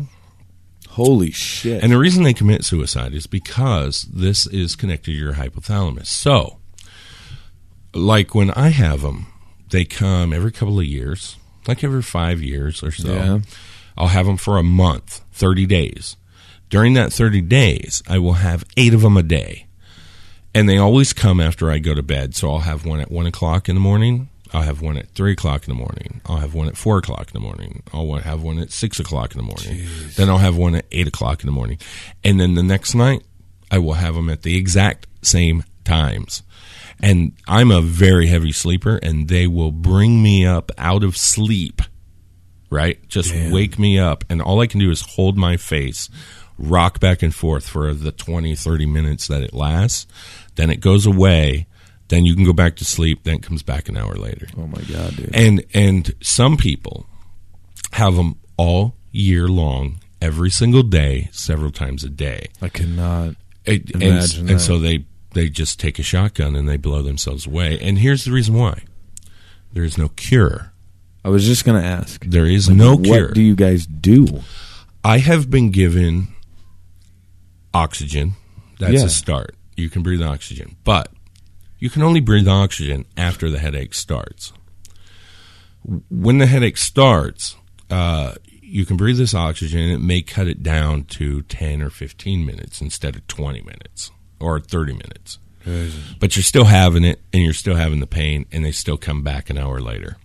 Holy shit. And the reason they commit suicide is because this is connected to your hypothalamus. So, like when I have them, they come every couple of years, like every 5 years or so. Yeah. I'll have them for a month, 30 days. During that 30 days, I will have 8 of them a day. And they always come after I go to bed. So I'll have one at 1 o'clock in the morning. I'll have one at 3 o'clock in the morning. I'll have one at 4 o'clock in the morning. I'll have one at 6 o'clock in the morning. Jeez. Then I'll have one at 8 o'clock in the morning. And then the next night, I will have them at the exact same times. And I'm a very heavy sleeper, and they will bring me up out of sleep, right? Just wake me up, and all I can do is hold my face, rock back and forth for the 20, 30 minutes that it lasts. Then it goes away. Then you can go back to sleep. Then it comes back an hour later. Oh, my God, dude. And some people have them all year long, every single day, several times a day. I cannot imagine that. And so they just take a shotgun and they blow themselves away. And here's the reason why. There is no cure. I was just going to ask. There is no cure. What do you guys do? I have been given oxygen. That's a start. You can breathe oxygen. But... you can only breathe oxygen after the headache starts. When the headache starts, you can breathe this oxygen, and it may cut it down to 10 or 15 minutes instead of 20 minutes or 30 minutes. Jesus. But you're still having it, and you're still having the pain, and they still come back an hour later.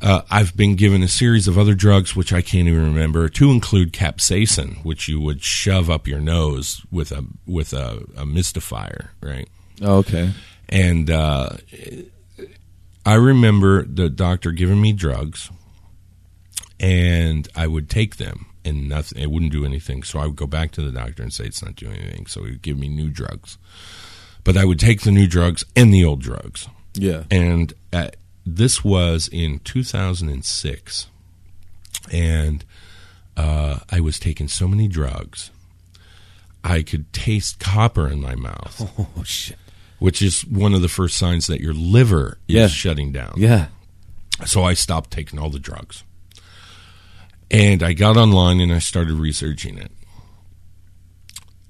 I've been given a series of other drugs, which I can't even remember, to include capsaicin, which you would shove up your nose with a mystifier, right? Oh, okay. And I remember the doctor giving me drugs, and I would take them, and nothing. It wouldn't do anything. So I would go back to the doctor and say, it's not doing anything. So he would give me new drugs. But I would take the new drugs and the old drugs. Yeah. And this was in 2006, and I was taking so many drugs, I could taste copper in my mouth. Oh, shit. Which is one of the first signs that your liver is shutting down. Yeah. So I stopped taking all the drugs. And I got online and I started researching it.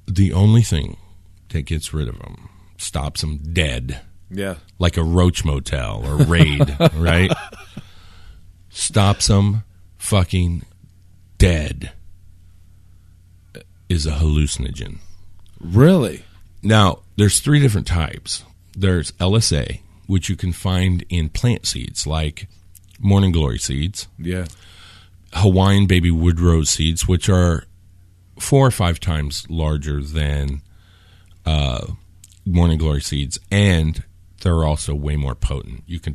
The only thing that gets rid of them, stops them dead. Yeah. Like a Roach Motel or Raid, right? Stops them fucking dead is a hallucinogen. Really? Now, there's 3 different types. There's LSA, which you can find in plant seeds, like morning glory seeds. Yeah. Hawaiian baby wood rose seeds, which are 4 or 5 times larger than morning glory seeds, and they're also way more potent. You can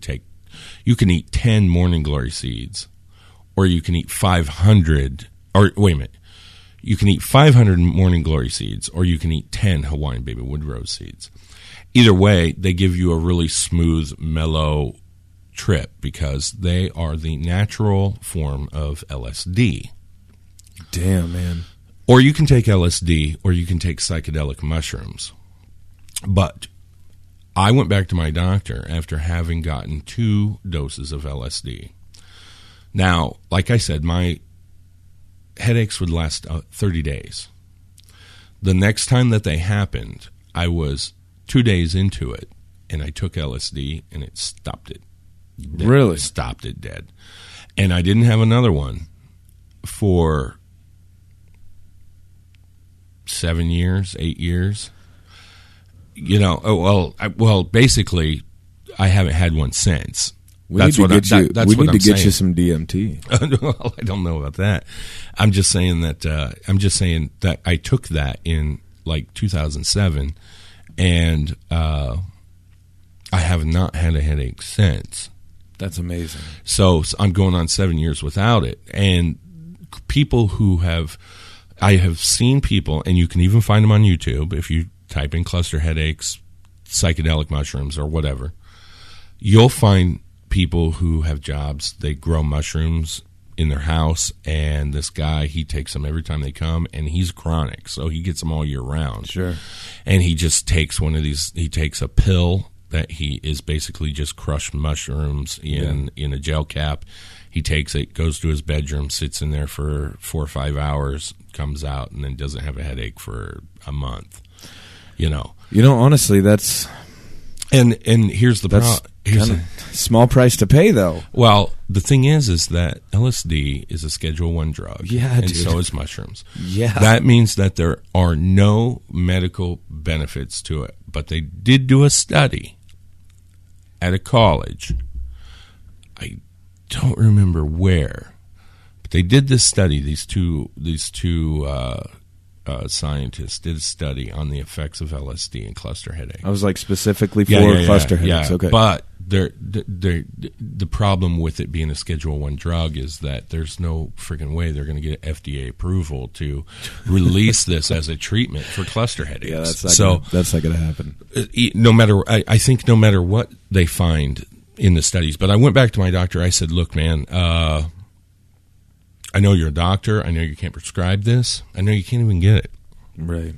eat 10 morning glory seeds, or you can eat 500. Or wait a minute, you can eat 500 morning glory seeds, or you can eat 10 Hawaiian baby wood rose seeds. Either way, they give you a really smooth, mellow trip because they are the natural form of LSD. Damn, man. Or you can take LSD, or you can take psychedelic mushrooms. But I went back to my doctor after having gotten 2 doses of LSD. Now, like I said, my headaches would last 30 days. The next time that they happened, I was 2 days into it, and I took LSD, and it stopped it. Really? Stopped it dead. And I didn't have another one for 7 years, 8 years. You know, basically, I haven't had one since. We need to get you some DMT. Well, I don't know about that. I'm just saying that. I'm just saying that I took that in like 2007, and I have not had a headache since. That's amazing. So I'm going on 7 years without it, and people who have, I have seen people, and you can even find them on YouTube if you type in cluster headaches, psychedelic mushrooms, or whatever. You'll find people who have jobs. They grow mushrooms in their house, and this guy, he takes them every time they come, and he's chronic, so he gets them all year round. Sure. And he just takes one of these. He takes a pill that he is basically just crushed mushrooms in a gel cap. He takes it, goes to his bedroom, sits in there for 4 or 5 hours, comes out, and then doesn't have a headache for a month. You know, honestly, that's and here's the problem. Here's a small price to pay, though. Well, the thing is that LSD is a Schedule I drug, and so is mushrooms. Yeah, that means that there are no medical benefits to it. But they did do a study at a college. I don't remember where, but they did this study. These two. Scientists did a study on the effects of LSD and cluster headaches. I was like, specifically for cluster headaches. Yeah. Okay. But the problem with it being a Schedule I drug is that there's no freaking way they're going to get FDA approval to release this as a treatment for cluster headaches. Yeah, that's not going to happen. No matter, I think no matter what they find in the studies. But I went back to my doctor. I said, look, man, I know you're a doctor. I know you can't prescribe this. I know you can't even get it. Right.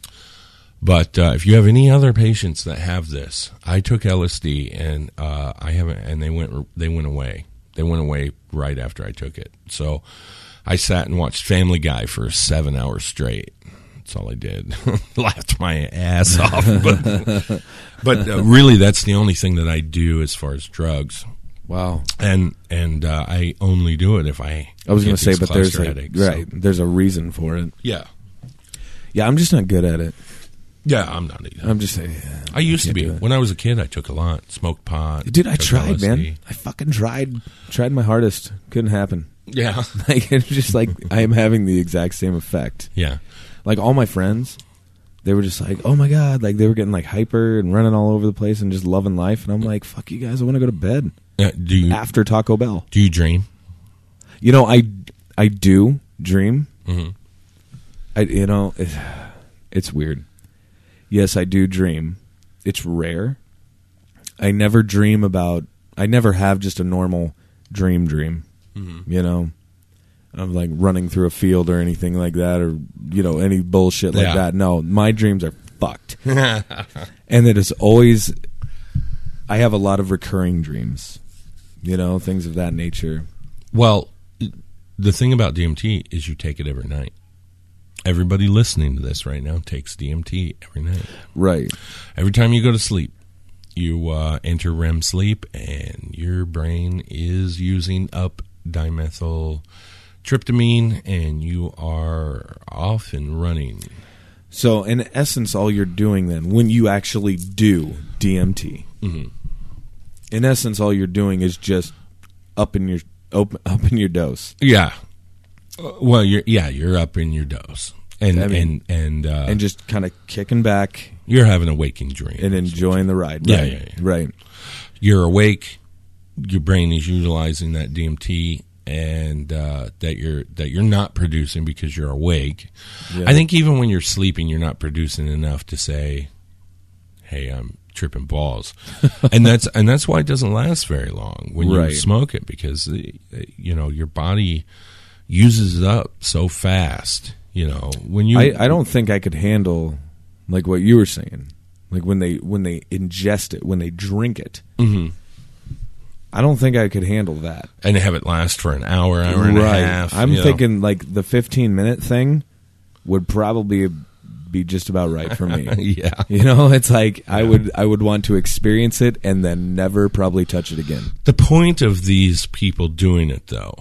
But if you have any other patients that have this, I took LSD and I haven't. And they went away. They went away right after I took it. So I sat and watched Family Guy for 7 hours straight. That's all I did. Laughed my ass off. But really, that's the only thing that I do as far as drugs. Wow, and I only do it if I was going to say, but there's there's a reason for it. Yeah, I'm just not good at it. Yeah, I'm not either. I'm just saying. Yeah, I used to be when I was a kid. I took a lot, smoked pot. Dude, I tried, LSD. Man. I fucking tried my hardest. Couldn't happen. Yeah, like it's just like I am having the exact same effect. Yeah, like all my friends, they were just like, oh my God, like they were getting like hyper and running all over the place and just loving life, and I'm like, fuck you guys, I want to go to bed. After Taco Bell. Do you dream? You know, I do dream. Mm-hmm. It's weird. Yes, I do dream. It's rare. I never have just a normal dream. Mm-hmm. You know, I'm like running through a field or anything like that, or, you know, any bullshit like that. No, my dreams are fucked. And it is always, I have a lot of recurring dreams. You know, things of that nature. Well, the thing about DMT is you take it every night. Everybody listening to this right now takes DMT every night. Right. Every time you go to sleep, you enter REM sleep, and your brain is using up dimethyltryptamine, and you are off and running. So, in essence, all you're doing then, when you actually do DMT... Mm-hmm. In essence, all you're doing is just upping your dose. Yeah. Well, you're upping your dose. And just kind of kicking back. You're having a waking dream. And enjoying the ride. Right? Yeah. Right. You're awake. Your brain is utilizing that DMT and that you're not producing because you're awake. Yeah. I think even when you're sleeping, you're not producing enough to say, hey, I'm tripping balls. and that's why it doesn't last very long when you smoke it, because you know your body uses it up so fast. You know, when you I don't think I could handle like what you were saying. Like when they ingest it, when they drink it. Mm-hmm. I don't think I could handle that. And have it last for an hour, hour and a half. I'm thinking like the 15-minute thing would probably be just about right for me. Yeah. You know, it's like I would want to experience it and then never probably touch it again. The point of these people doing it, though,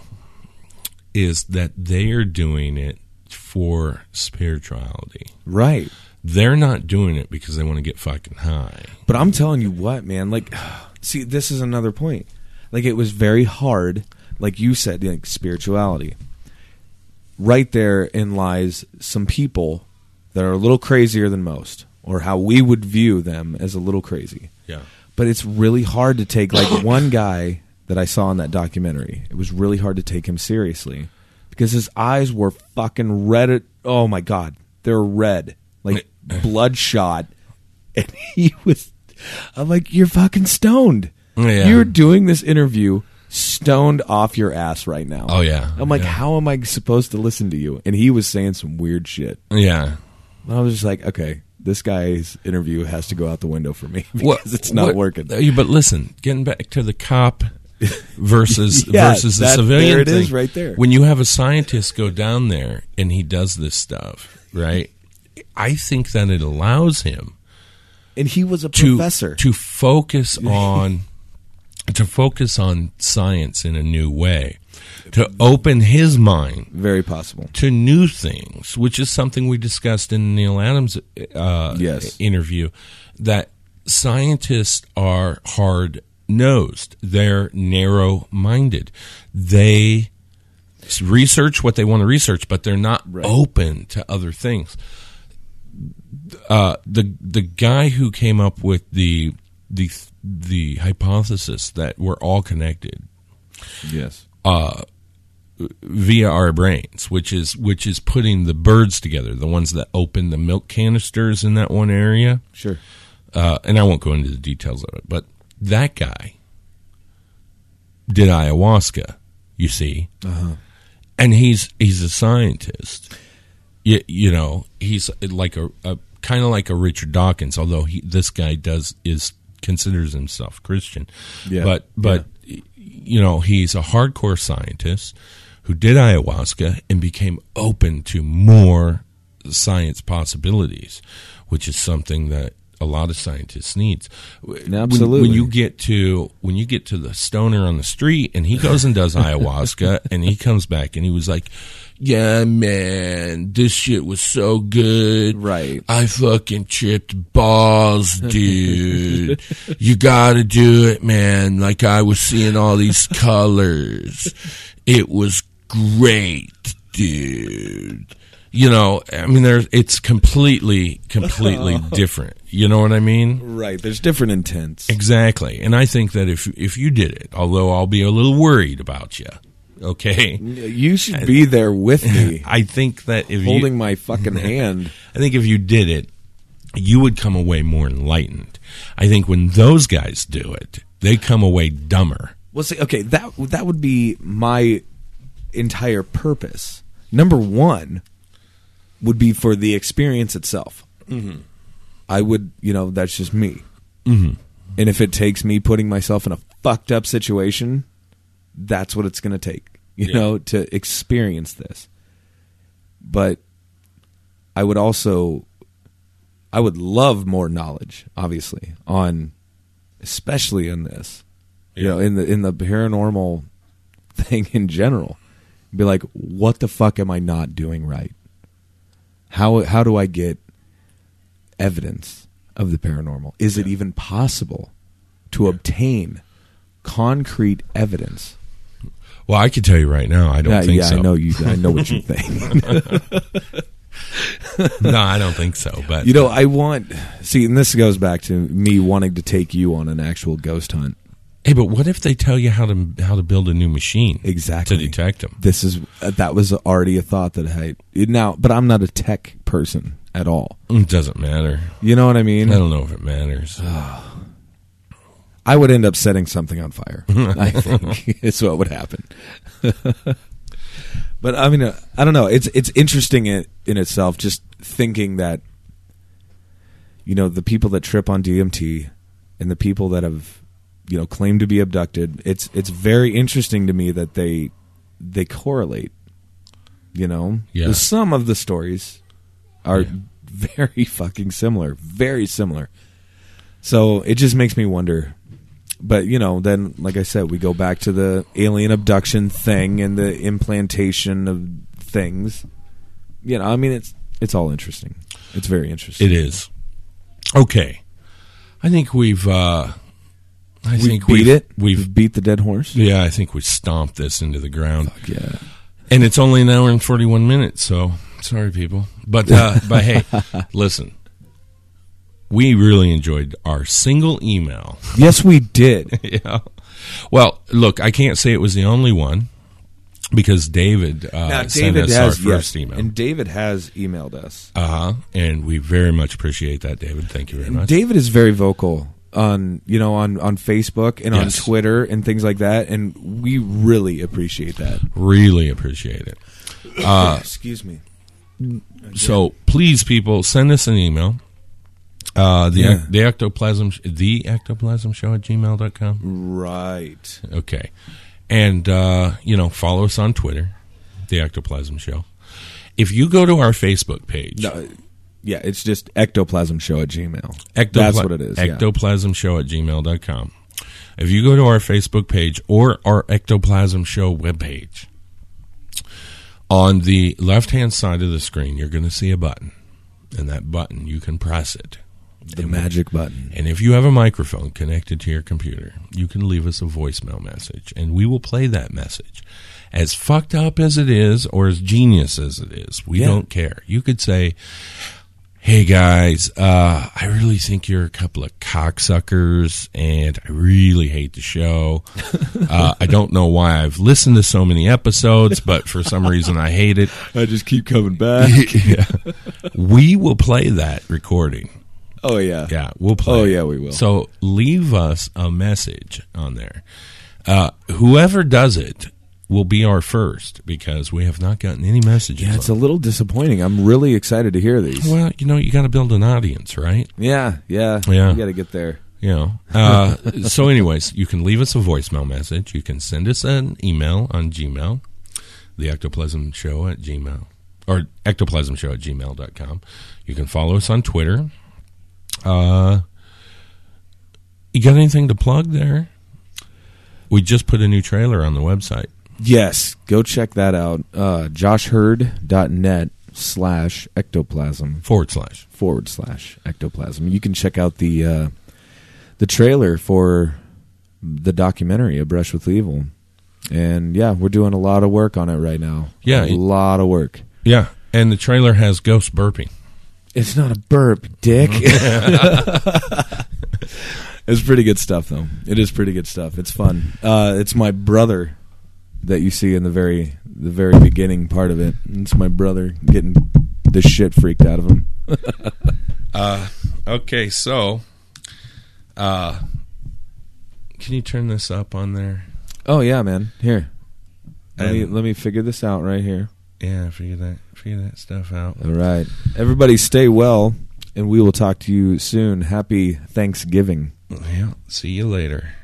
is that they are doing it for spirituality. Right. They're not doing it because they want to get fucking high. But I'm telling you what, man, like, see, this is another point. Like, it was very hard, like you said, like spirituality. Right therein lies some people that are a little crazier than most, or how we would view them as a little crazy. Yeah. But it's really hard to take, like, one guy that I saw in that documentary, it was really hard to take him seriously because his eyes were fucking red. Oh, my God. They're red. Like, bloodshot. And he was... I'm like, you're fucking stoned. Yeah. You're doing this interview stoned off your ass right now. Oh, yeah. I'm like, how am I supposed to listen to you? And he was saying some weird shit. Yeah. And I was just like, okay, this guy's interview has to go out the window for me because it's not working. But listen, getting back to the cop versus versus the civilian there it thing. Is right there. When you have a scientist go down there and he does this stuff, right, I think that it allows him. And he was a professor. To focus on science in a new way, to open his mind, very possible, to new things, which is something we discussed in Neil Adams' interview. That scientists are hard-nosed. They're narrow-minded. They research what they want to research, but they're not open to other things. The guy who came up with the hypothesis that we're all connected, via our brains, which is putting the birds together, the ones that open the milk canisters in that one area. Sure, and I won't go into the details of it, but that guy did ayahuasca. You see, and he's a scientist. You know, he's like a kind of like a Richard Dawkins, although this guy considers himself Christian. Yeah. But you know, he's a hardcore scientist who did ayahuasca and became open to more science possibilities, which is something that a lot of scientists need. Absolutely. When you get to the stoner on the street and he goes and does ayahuasca and he comes back and he was like, yeah, man, this shit was so good. Right. I fucking tripped balls, dude. You gotta do it, man. Like, I was seeing all these colors. It was great, dude. You know, I mean, it's completely different. You know what I mean? Right. There's different intents. Exactly. And I think that if you did it, although I'll be a little worried about you. Okay, you should be there with me. I think that holding my fucking hand. I think if you did it, you would come away more enlightened. I think when those guys do it, they come away dumber. Well, see, okay, that would be my entire purpose. Number one would be for the experience itself. Mm-hmm. I would, you know, that's just me. Mm-hmm. And if it takes me putting myself in a fucked up situation, that's what it's going to take, you know, to experience this. But I would love more knowledge, obviously, especially in this, you know, in the paranormal thing in general. Be like, what the fuck am I not doing right? How do I get evidence of the paranormal? Is it even possible to obtain concrete evidence? Well, I can tell you right now, I don't think so. I know what you think. No, I don't think so. But you know, I want... See, and this goes back to me wanting to take you on an actual ghost hunt. Hey, but what if they tell you how to build a new machine exactly to detect them? This is that was already a thought that I now, but I'm not a tech person at all. It doesn't matter. You know what I mean? I don't know if it matters. I would end up setting something on fire. I think is what would happen. But I mean, I don't know. It's interesting in itself. Just thinking that, you know, the people that trip on DMT and the people that have, you know, claim to be abducted. It's very interesting to me that they correlate. You know, yeah. Some of the stories are very fucking similar, very similar. So it just makes me wonder. But you know, then like I said, we go back to the alien abduction thing and the implantation of things. You know, I mean, it's all interesting. It's very interesting. It is. Okay, I think we've. We've beat the dead horse. Yeah, I think we stomped this into the ground. Fuck yeah. And it's only an hour and 41 minutes, so sorry, people. But hey, listen, we really enjoyed our single email. Yes, we did. Yeah. Well, look, I can't say it was the only one because David sent us our first email. And David has emailed us. Uh-huh. And we very much appreciate that, David. Thank you very much. David is very vocal on Facebook and on Twitter and things like that, and we really appreciate that. Really appreciate it. Excuse me. So please, people, send us an email. The Ectoplasm Show at gmail.com. Right. Okay. And you know, follow us on Twitter, The Ectoplasm Show. If you go to our Facebook page. No, yeah, it's just Ectoplasm Show at Gmail. That's what it is. Ectoplasm Show at gmail.com. If you go to our Facebook page or our Ectoplasm Show webpage, on the left-hand side of the screen, you're going to see a button. And that button, you can press it. The magic button. And if you have a microphone connected to your computer, you can leave us a voicemail message, and we will play that message. As fucked up as it is or as genius as it is, we don't care. You could say... Hey guys, I really think you're a couple of cocksuckers, and I really hate the show. I don't know why I've listened to so many episodes, but for some reason I hate it. I just keep coming back. Yeah. We will play that recording. Oh, yeah. Yeah, we'll play. Oh, yeah, we will. So leave us a message on there. Whoever does it will be our first, because we have not gotten any messages. Yeah, it's a little disappointing. I'm really excited to hear these. Well, you know, you got to build an audience, right? Yeah. You got to get there. You know. So anyways, you can leave us a voicemail message. You can send us an email on Gmail, the Ectoplasm Show at Gmail, or ectoplasmshow at gmail.com. You can follow us on Twitter. You got anything to plug there? We just put a new trailer on the website. Yes, go check that out. JoshHurd.net /ectoplasm. Forward slash ectoplasm. You can check out the trailer for the documentary, A Brush with Evil. And yeah, we're doing a lot of work on it right now. Yeah. A lot of work. Yeah, and the trailer has ghosts burping. It's not a burp, dick. It's pretty good stuff, though. It is pretty good stuff. It's fun. It's my brother that you see in the very beginning part of it. It's my brother getting the shit freaked out of him. Okay, so can you turn this up on there? Oh yeah, man. Here, let me figure this out right here. Yeah, figure that stuff out. All right, everybody, stay well, and we will talk to you soon. Happy Thanksgiving. Yeah, see you later.